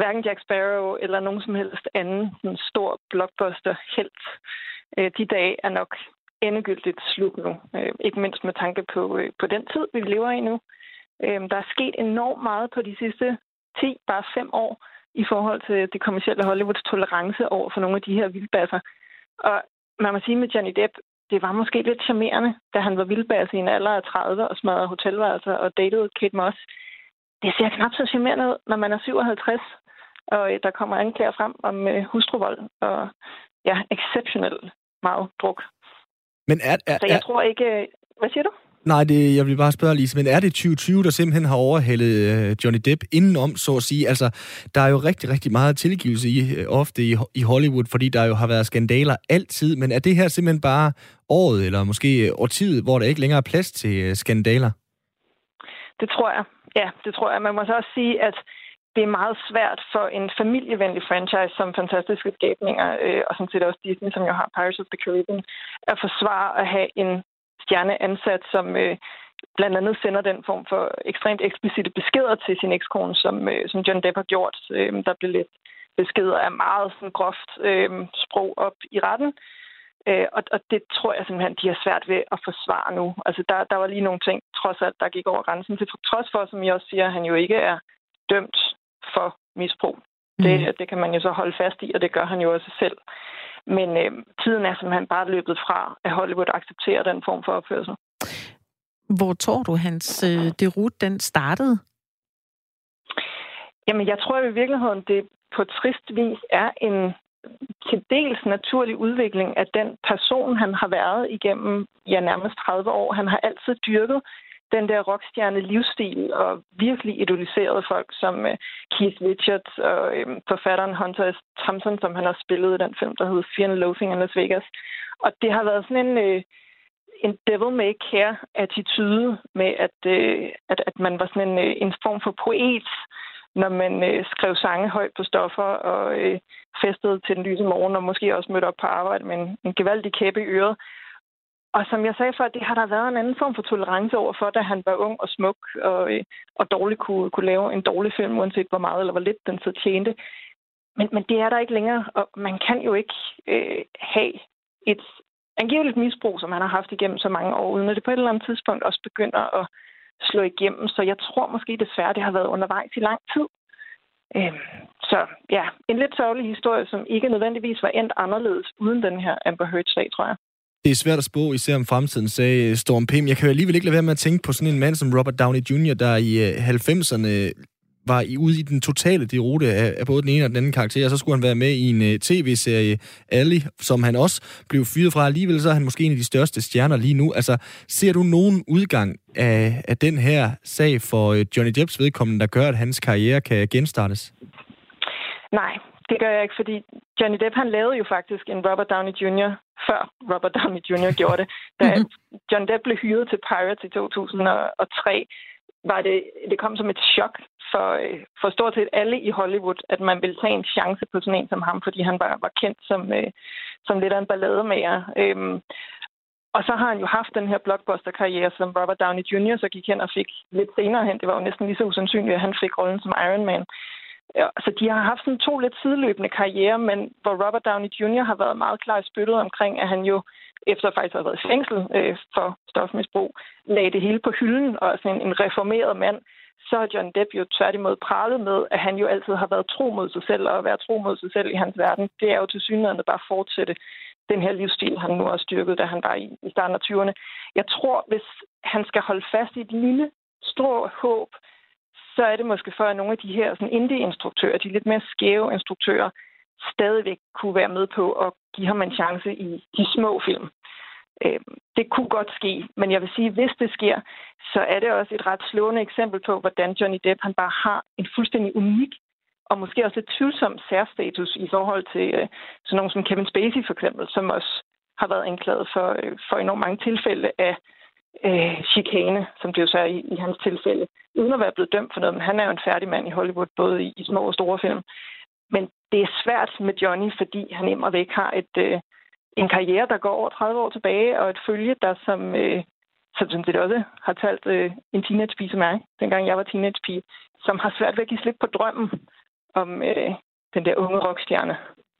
hverken Jack Sparrow eller nogen som helst anden sådan stor blockbuster-helt. De dage er nok endegyldigt slut nu. Ikke mindst med tanke på, på den tid, vi lever i nu. Der er sket enormt meget på de sidste ti, bare fem år, i forhold til det kommercielle Hollywoods tolerance over for nogle af de her vildbasser. Og man må sige med Johnny Depp, det var måske lidt charmerende, da han var vildbass i en alder af tredive og smadrede hotelværelser og datede Kate Moss. Det ser knap så charmerende ud, når man er syvoghalvtreds. Og der kommer anklager frem om øh, hustruvold og ja, exceptionelt meget druk. Men er, er, så jeg er, tror ikke... Øh, hvad siger du? Nej, det, jeg vil bare spørge, Lise, men er det tyve tyve, der simpelthen har overhældet øh, Johnny Depp indenom, så at sige? Altså, der er jo rigtig, rigtig meget tilgivelse i, øh, ofte i, i Hollywood, fordi der jo har været skandaler altid. Men er det her simpelthen bare året, eller måske årtiet, hvor der ikke længere er plads til øh, skandaler? Det tror jeg. Ja, det tror jeg. Man må så også sige, at det er meget svært for en familievenlig franchise som Fantastiske Skabninger, øh, og sådan set også Disney, som jo har Pirates of the Caribbean, at forsvare at have en stjerneansat, som øh, blandt andet sender den form for ekstremt eksplicite beskeder til sin ekskone, som, øh, som Johnny Depp har gjort. Øh, der blev lidt beskeder af meget sådan, groft øh, sprog op i retten. Øh, og, og det tror jeg simpelthen, de har svært ved at forsvare nu. Altså, der, der var lige nogle ting, trods alt, der gik over grænsen til. Trods for, som jeg også siger, han jo ikke er dømt for misbrug. Det, mm. det kan man jo så holde fast i, og det gør han jo også selv. Men øh, tiden er simpelthen bare løbet fra, at Hollywood accepterer den form for opførsel. Hvor tror du, hans øh, derut, den startede? Jamen, jeg tror i virkeligheden, det på trist vis er en til dels naturlig udvikling af den person, han har været igennem ja, nærmest tredive år. Han har altid dyrket den der rockstjerne-livsstil og virkelig idoliserede folk som Keith Richards og forfatteren Hunter S. Thompson, som han har spillet i den film, der hedder Fear and Loathing in Las Vegas. Og det har været sådan en, en devil-may-care-attitude med, at, at, at man var sådan en, en form for poet, når man skrev sange højt på stoffer og festede til den lyse morgen og måske også mødte op på arbejde med en, en gevaldig kæppe i øret. Og som jeg sagde før, det har der været en anden form for tolerance overfor, da han var ung og smuk og, og dårligt kunne, kunne lave en dårlig film, uanset hvor meget eller hvor lidt den så tjente. Men, men det er der ikke længere, og man kan jo ikke øh, have et angiveligt misbrug, som han har haft igennem så mange år, uden at det på et eller andet tidspunkt også begynder at slå igennem. Så jeg tror måske desværre, det har været undervejs i lang tid. Øh, så ja, en lidt sørgelig historie, som ikke nødvendigvis var endt anderledes uden den her Amber Heard-sag, tror jeg. Det er svært at spå, især om fremtiden, sagde Storm P. Men jeg kan jo alligevel ikke lade være med at tænke på sådan en mand som Robert Downey junior, der i halvfemserne var ude i den totale derute af både den ene og den anden karakter, og så skulle han være med i en tv-serie, Ali, som han også blev fyret fra. Alligevel så er han måske en af de største stjerner lige nu. Altså, ser du nogen udgang af, af den her sag for Johnny Depps vedkommende, der gør, at hans karriere kan genstartes? Nej. Det gør jeg ikke, fordi Johnny Depp, han lavede jo faktisk en Robert Downey junior, før Robert Downey junior gjorde det. Da Johnny Depp blev hyret til Pirates i to tusind og tre, var det, det kom som et chok for, for stort set alle i Hollywood, at man ville tage en chance på sådan en som ham, fordi han var, var kendt som, som lidt af en ballademager. Øhm, og så har han jo haft den her blockbuster-karriere, som Robert Downey junior så gik hen og fik lidt senere hen. Det var jo næsten lige så usandsynligt, at han fik rollen som Iron Man. Ja, så de har haft sådan to lidt sideløbende karriere, men hvor Robert Downey junior har været meget klar i spyttet omkring, at han jo efter faktisk har været i fængsel øh, for stofmisbrug, lagde det hele på hylden og sådan en, en reformeret mand, så har John Depp jo tværtimod pralet med, at han jo altid har været tro mod sig selv, og at være tro mod sig selv i hans verden, det er jo tilsyneladende bare at fortsætte den her livsstil, han nu har styrket, da han var i, i starten af tyverne. Jeg tror, hvis han skal holde fast i et lille, stort håb, så er det måske for, at nogle af de her sådan indie-instruktører, de lidt mere skæve instruktører, stadigvæk kunne være med på at give ham en chance i de små film. Øh, det kunne godt ske, men jeg vil sige, at hvis det sker, så er det også et ret slående eksempel på, hvordan Johnny Depp han bare har en fuldstændig unik og måske også lidt tvivlsom særstatus i forhold til øh, sådan nogen som Kevin Spacey for eksempel, som også har været anklaget for, øh, for enormt mange tilfælde af Øh, chikane, som det jo så er i, i hans tilfælde, uden at være blevet dømt for noget. Men han er jo en færdig mand i Hollywood, både i, i små og store film. Men det er svært med Johnny, fordi han immervæk har et, øh, en karriere, der går over tredive år tilbage, og et følge, der som, øh, som, som det også har talt øh, en teenagepige som jeg, dengang jeg var teenagepige, som har svært ved at give slip på drømmen om øh, den der unge rockstjerne.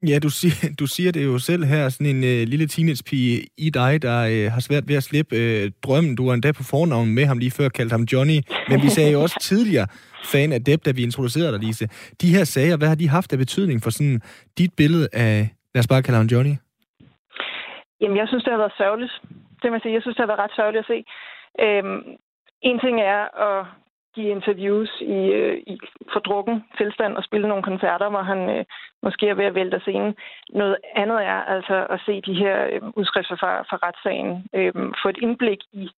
Ja, du siger, du siger det jo selv her, sådan en øh, lille teenagepige i dig, der øh, har svært ved at slippe øh, drømmen. Du var endda på fornavn med ham lige før, kaldte ham Johnny. Men vi sagde jo også tidligere, fan af Depp, da vi introducerede dig, Lise. De her sager, hvad har de haft af betydning for sådan dit billede af, lad os bare kalde ham Johnny? Jamen, jeg synes, det har været sørgeligt. Det må jeg sige. Jeg synes, det har været ret sørgeligt at se. Øhm, en ting er at give interviews i, øh, i fordrukken tilstand og spille nogle koncerter, hvor han øh, måske er ved at vælte scenen. Noget andet er altså at se de her øh, udskrifter fra, fra retssagen, øh, få et indblik i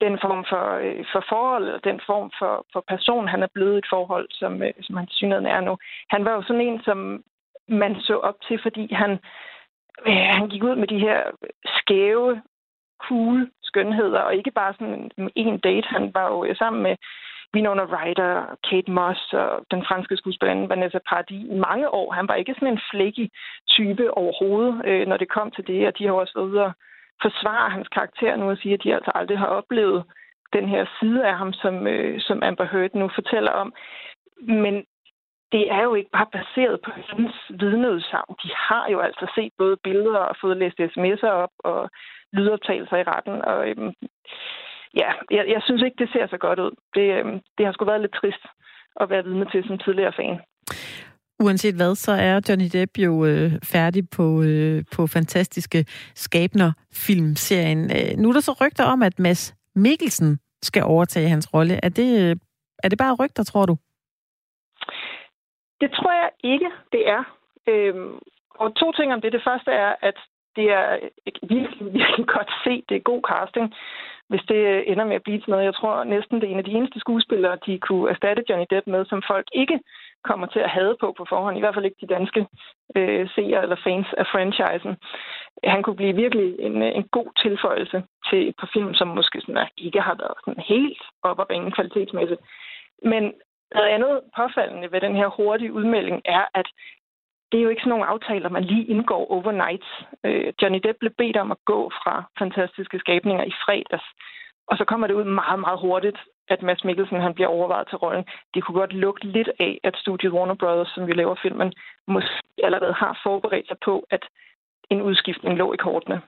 den form for, øh, for forhold, og den form for, for person, han er blevet et forhold, som, øh, som han tilsyneladende er nu. Han var jo sådan en, som man så op til, fordi han, øh, han gik ud med de her skæve, cool skønheder, og ikke bare sådan en date. Han var jo sammen med Winona Ryder, Kate Moss og den franske skuespillerinde Vanessa Paradis i mange år. Han var ikke sådan en flækkig type overhovedet, øh, når det kom til det, og de har også været ude og forsvare hans karakter nu og sige, at de altså aldrig har oplevet den her side af ham, som, øh, som Amber Heard nu fortæller om. Men det er jo ikke bare baseret på hans vidneudsagn. De har jo altså set både billeder og fået læst sms'er op og lydoptagelser i retten. Og øhm, ja, jeg, jeg synes ikke, det ser så godt ud. Det, øhm, det har sgu været lidt trist at være vidne til som tidligere fan. Uanset hvad, så er Johnny Depp jo øh, færdig på, øh, på Fantastiske Skabninger-filmserien. Øh, nu er der så rygter om, at Mads Mikkelsen skal overtage hans rolle. Er det, øh, er det bare rygter, tror du? Det tror jeg ikke, det er. Øhm, og to ting om det. Det første er, at det er virkelig, virkelig godt set. Det er god casting, hvis det ender med at blive til noget. Jeg tror næsten, det er en af de eneste skuespillere, de kunne erstatte Johnny Depp med, som folk ikke kommer til at hade på på forhånd. I hvert fald ikke de danske øh, seere eller fans af franchisen. Han kunne blive virkelig en, en god tilføjelse til et par film, som måske sådan, ikke har været sådan helt op og banen kvalitetsmæssigt. Men noget andet påfaldende ved den her hurtige udmelding er, at det er jo ikke sådan nogle aftaler, man lige indgår overnight. Øh, Johnny Depp blev bedt om at gå fra Fantastiske Skabninger i fredags, og så kommer det ud meget, meget hurtigt, at Mads Mikkelsen han bliver overvejet til rollen. Det kunne godt lugte lidt af, at studiet Warner Brothers, som jo laver filmen, måske allerede har forberedt sig på, at en udskiftning lå i kortene.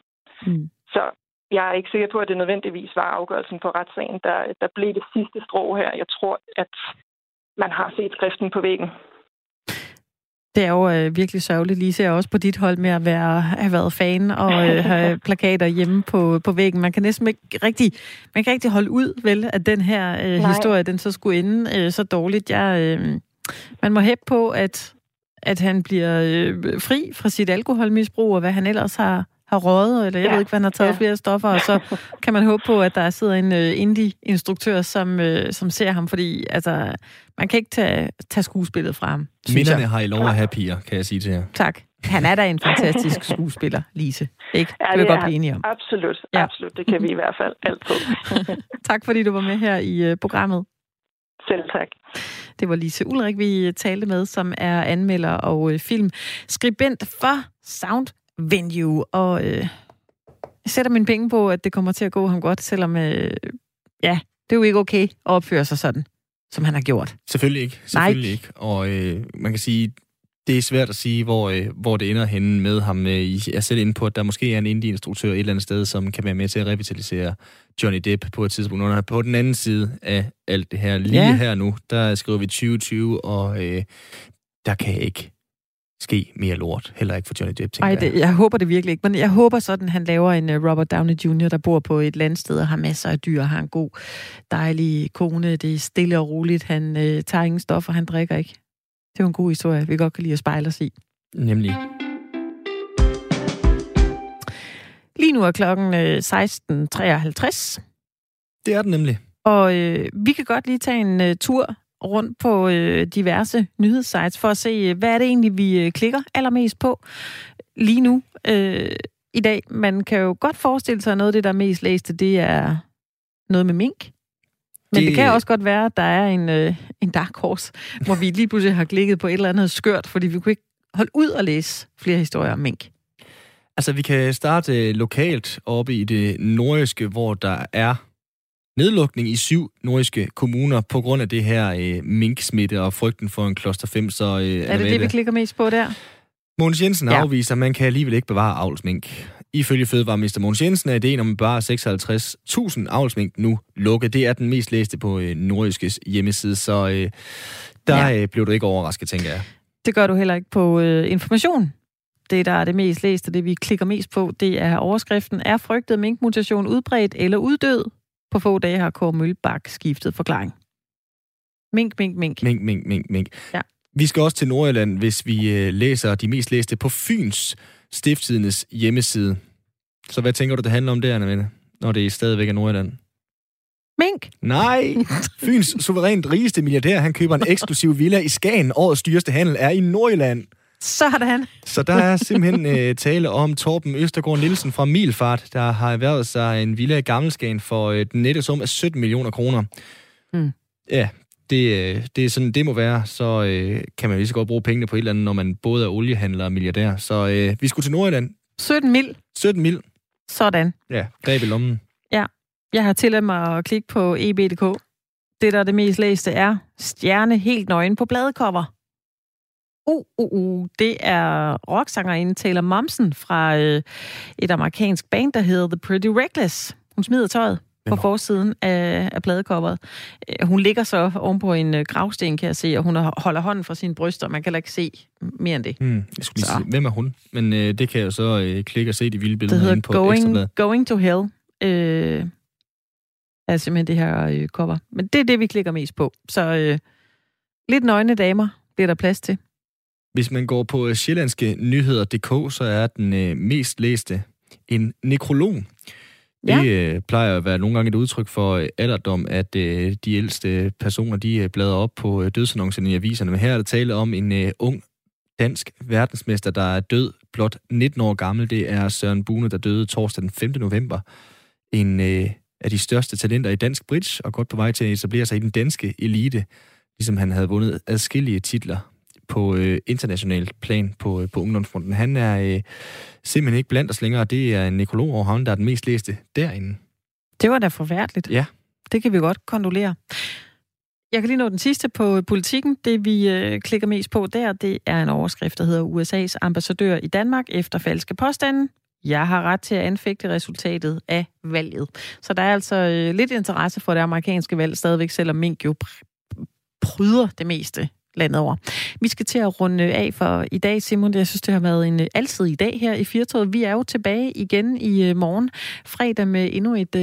Mm. Så jeg er ikke sikker på, at det nødvendigvis var afgørelsen på retssagen. Der, der blev det sidste strå her. Jeg tror, at man har set skriften på væggen. Det er jo øh, virkelig sørgeligt, Lise, er også på dit hold med at være, have været fan og øh, have plakater hjemme på, på væggen. Man kan næsten ikke rigtig, man kan rigtig holde ud, vel, at den her øh, historie, den så skulle ende øh, så dårligt. Jeg, øh, man må hæppe på, at, at han bliver øh, fri fra sit alkoholmisbrug og hvad han ellers har, har røget, eller jeg ja. ved ikke, hvad han har taget ja. flere stoffer, og så kan man håbe på, at der sidder en uh, indie-instruktør, som, uh, som ser ham, fordi altså, man kan ikke tage, tage skuespillet fra ham. Minderne har I lov at have, piger, kan jeg sige til jer. Tak. Han er da en fantastisk skuespiller, Lise. Ikke? Ja, det vil jeg godt blive enige om. Absolut, ja. absolut. Det kan vi i hvert fald altid. Tak, fordi du var med her i uh, programmet. Selv tak. Det var Lise Ulrik, vi talte med, som er anmelder og uh, filmskribent for Soundvenue, og øh, jeg sætter mine penge på, at det kommer til at gå ham godt, selvom øh, ja, det er jo ikke okay at opføre sig sådan, som han har gjort. Selvfølgelig ikke, selvfølgelig ikke. Og øh, man kan sige, det er svært at sige, hvor, øh, hvor det ender henne med ham. Jeg er selv inde på, at der måske er en indie-instruktør et eller andet sted, som kan være med til at revitalisere Johnny Depp på et tidspunkt. Når han er på den anden side af alt det her, lige ja. her nu, der skriver vi tyve tyve, og øh, der kan jeg ikke ske mere lort, heller ikke for Johnny Depp, tænker Ej, det, jeg. jeg håber det virkelig ikke, men jeg håber sådan, han laver en uh, Robert Downey junior, der bor på et landsted og har masser af dyr, har en god, dejlig kone, det er stille og roligt, han uh, tager ingen stoffer, han drikker ikke. Det er jo en god historie, vi godt kan lide at spejle os i. Nemlig. Lige nu er klokken seksten treoghalvtreds. Det er den nemlig. Og øh, vi kan godt lige tage en øh, tur rundt på øh, diverse nyhedssites, for at se, hvad er det egentlig, vi øh, klikker allermest på lige nu øh, i dag. Man kan jo godt forestille sig, at noget af det, der er mest læste, det er noget med mink. Men det, det kan også godt være, at der er en, øh, en dark horse, hvor vi lige pludselig har klikket på et eller andet skørt, fordi vi kunne ikke holde ud og læse flere historier om mink. Altså, vi kan starte lokalt oppe i det nordjyske, hvor der er nedlukning i syv nordiske kommuner på grund af det her øh, minksmitte og frygten for en kloster fem. Så, øh, er det Annette, det, vi klikker mest på der? Mogens Jensen ja. afviser, at man kan alligevel ikke bevare avlsmink. Ifølge fødevareminister Mogens Jensen er ideen om bare seksoghalvtreds tusind avlsmink nu lukket. Det er den mest læste på øh, nordiskes hjemmeside, så øh, der ja. øh, blev du ikke overrasket, tænker jeg. Det gør du heller ikke på øh, Information. Det, der er det mest læste, det vi klikker mest på, det er overskriften: Er frygtet minkmutation udbredt eller uddød? På få dage har Kåre Mølbak skiftet forklaring. Mink, mink, mink. Mink, mink, mink, mink. Ja. Vi skal også til Nordjylland, hvis vi læser de mest læste på Fyns Stiftstidendes hjemmeside. Så hvad tænker du, det handler om der, Annette, når det stadigvæk er Nordjylland? Mink? Nej. Fyns suverænt rigeste milliardær, han køber en eksklusiv villa i Skagen. Årets dyreste handel er i Nordjylland. Sådan. Så der er simpelthen øh, tale om Torben Østergaard Nielsen fra Milfart, der har erhvervet sig en villa i Gammelskagen for øh, den nette sum af sytten millioner kroner. Mm. Ja, det, det er sådan, det må være. Så øh, kan man lige så godt bruge pengene på et eller andet, når man både er oliehandler og milliardær. Så øh, vi skulle til Nordjylland. sytten mil. sytten mil. Sådan. Ja, greb i lommen. Ja, jeg har tilladt mig at klikke på e b punktum d k. Det, der er det mest læste, er stjerne helt nøgen på bladecover. Uh, uh, uh. Det er rocksangerinde Taylor Momsen fra øh, et amerikansk band, der hedder The Pretty Reckless. Hun smider tøjet på forsiden af, af pladecoveret. Hun ligger så oven på en gravsten, kan jeg se, og hun holder hånden fra sine bryster. Man kan ikke se mere end det. Mm, jeg skulle sige, hvem er hun? Men øh, det kan jeg jo så øh, klikke og se de vilde billeder herinde på going, Ekstrabladet. Going to Hell øh, er simpelthen det her øh, cover. Men det er det, vi klikker mest på. Så øh, lidt nøgne damer bliver der plads til. Hvis man går på sjællandske nyheder punktum d k, så er den øh, mest læste en nekrolog. Det ja. øh, plejer at være nogle gange et udtryk for øh, alderdom, at øh, de ældste personer, de øh, bladrer op på øh, dødsannoncerne i aviserne. Men her er der tale om en øh, ung dansk verdensmester, der er død, blot nitten år gammel. Det er Søren Bune, der døde torsdag den femte november. En øh, af de største talenter i dansk bridge, og godt på vej til at etablere sig i den danske elite, ligesom han havde vundet adskillige titler på øh, internationalt plan på, øh, på ungdomsfronten. Han er øh, simpelthen ikke blandt os længere, og det er en nekrolog over havnen, der er den mest læste derinde. Det var da forfærdeligt. Ja. Det kan vi godt kondolere. Jeg kan lige nå den sidste på politikken. Det, vi øh, klikker mest på der, det er en overskrift, der hedder U S A's ambassadør i Danmark efter falske påstande. Jeg har ret til at anfægte resultatet af valget. Så der er altså øh, lidt interesse for det amerikanske valg stadigvæk, selvom Mink jo pryder det meste landet over. Vi skal til at runde af for i dag, Simon. Jeg synes, det har været en alsidig dag her i Firetoget. Vi er jo tilbage igen i morgen fredag med endnu et,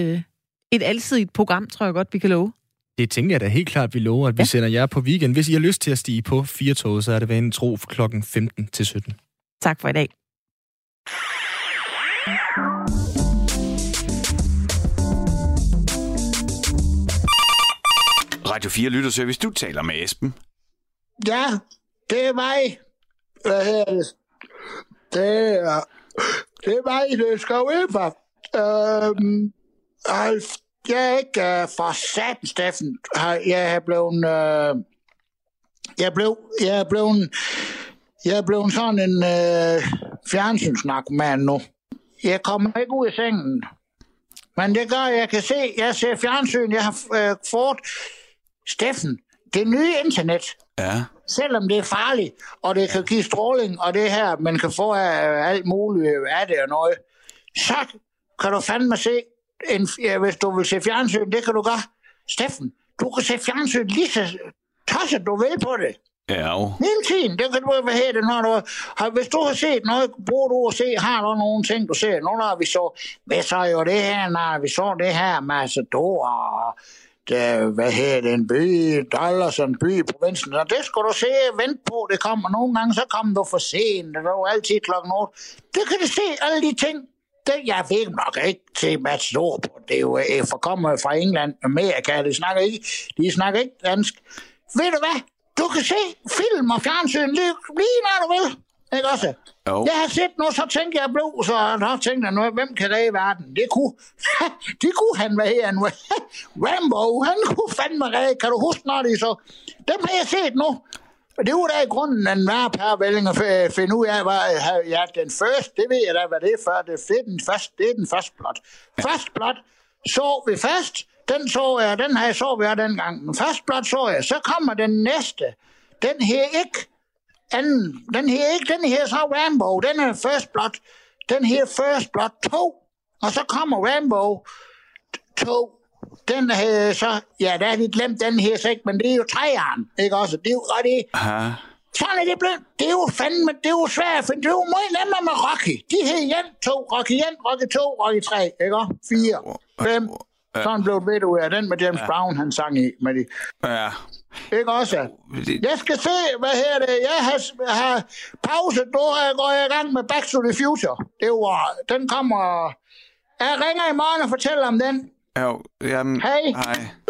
et alsidigt program, tror jeg godt, vi kan love. Det tænker jeg da helt klart, vi lover, at vi ja. sender jer på weekend. Hvis I har lyst til at stige på Firetoget, så er det vanen tro klokken femten til sytten. Tak for i dag. Radio fire Lytterservice, du taler med Esben. Ja, det er mig. Hvad hedder det? Det er, det er mig, det skal ud for. Øhm, jeg er ikke øh, for satan, Steffen. Jeg er blevet... Øh, jeg er blevet... Jeg er blevet, jeg er blevet sådan en øh, fjernsynsnarkoman nu. Jeg kommer ikke ud af sengen. Men det gør, jeg kan se. Jeg ser fjernsyn. Jeg har øh, fået... Steffen, det nye internet... Ja. Selvom det er farligt, og det kan give stråling, og det her, man kan få af alt muligt af det og noget, så kan du fandme se, en, ja, hvis du vil se fjernsyn, det kan du gøre. Steffen, du kan se fjernsyn lige så tosset, du vil på det. Ja. Hele tiden, det kan du ikke have det, når du... Hvis du har set noget, bruger du at se, har der nogen ting, du ser? Nu når vi så, hvad så jo det her, når vi så det her, Macedoner... Der, hvad hedder det, en by, Dollars, en by i provinsen, og det skal du se, vente på, det kommer nogle gange, så kommer du for sent, og det var altid klokken otte. Det kan du se, alle de ting. Det, jeg ved nok ikke til Mads Nordborg, det er jo forkommet fra England, Amerika, de snakker ikke, de snakker ikke dansk. Ved du hvad, du kan se film og fjernsyn lige, lige når du vil, ikke også? Oh. Jeg har set nu, så tænkte jeg blå, så har tænkt jeg, hvem kan det i verden? Det kunne, det kunne han være her nu. Rambo, han kunne fandme redde. Kan du huske, når det så? Dem har jeg set nu. Det var da i grunden, at var pærvælling at finde ud af, hvad ja, den første, det ved jeg da, hvad det er før. Det er den første, det er den første blot. Første blot så vi først. Den så jeg, den her så vi dengang. Den første blot så jeg. Så kommer den næste. Den her ikke. Anden, den her ikke, den her så Rambo, den er First Blood, den her First Blood to, og så kommer Rambo to, den her så, ja, der har vi glemt den her så ikke, men det er jo treeren, ikke også, det er jo, og det er, sådan er det blevet, det er jo fandme, det er jo svært at finde, det er jo meget nemmere med Rocky, de her igen, to, Rocky en, Rocky to, Rocky tre, ikke også, fire, fem, sådan blev det ved du af den med James ja. Brown, han sang i med det. Ja. Ikke også? Jeg skal se, hvad her det. Jeg har, har pauset, nu går jeg i gang med Back to the Future. Det var, den kommer... Jeg ringer i morgen og fortæller om den. Jo, jamen... Hej. Hej.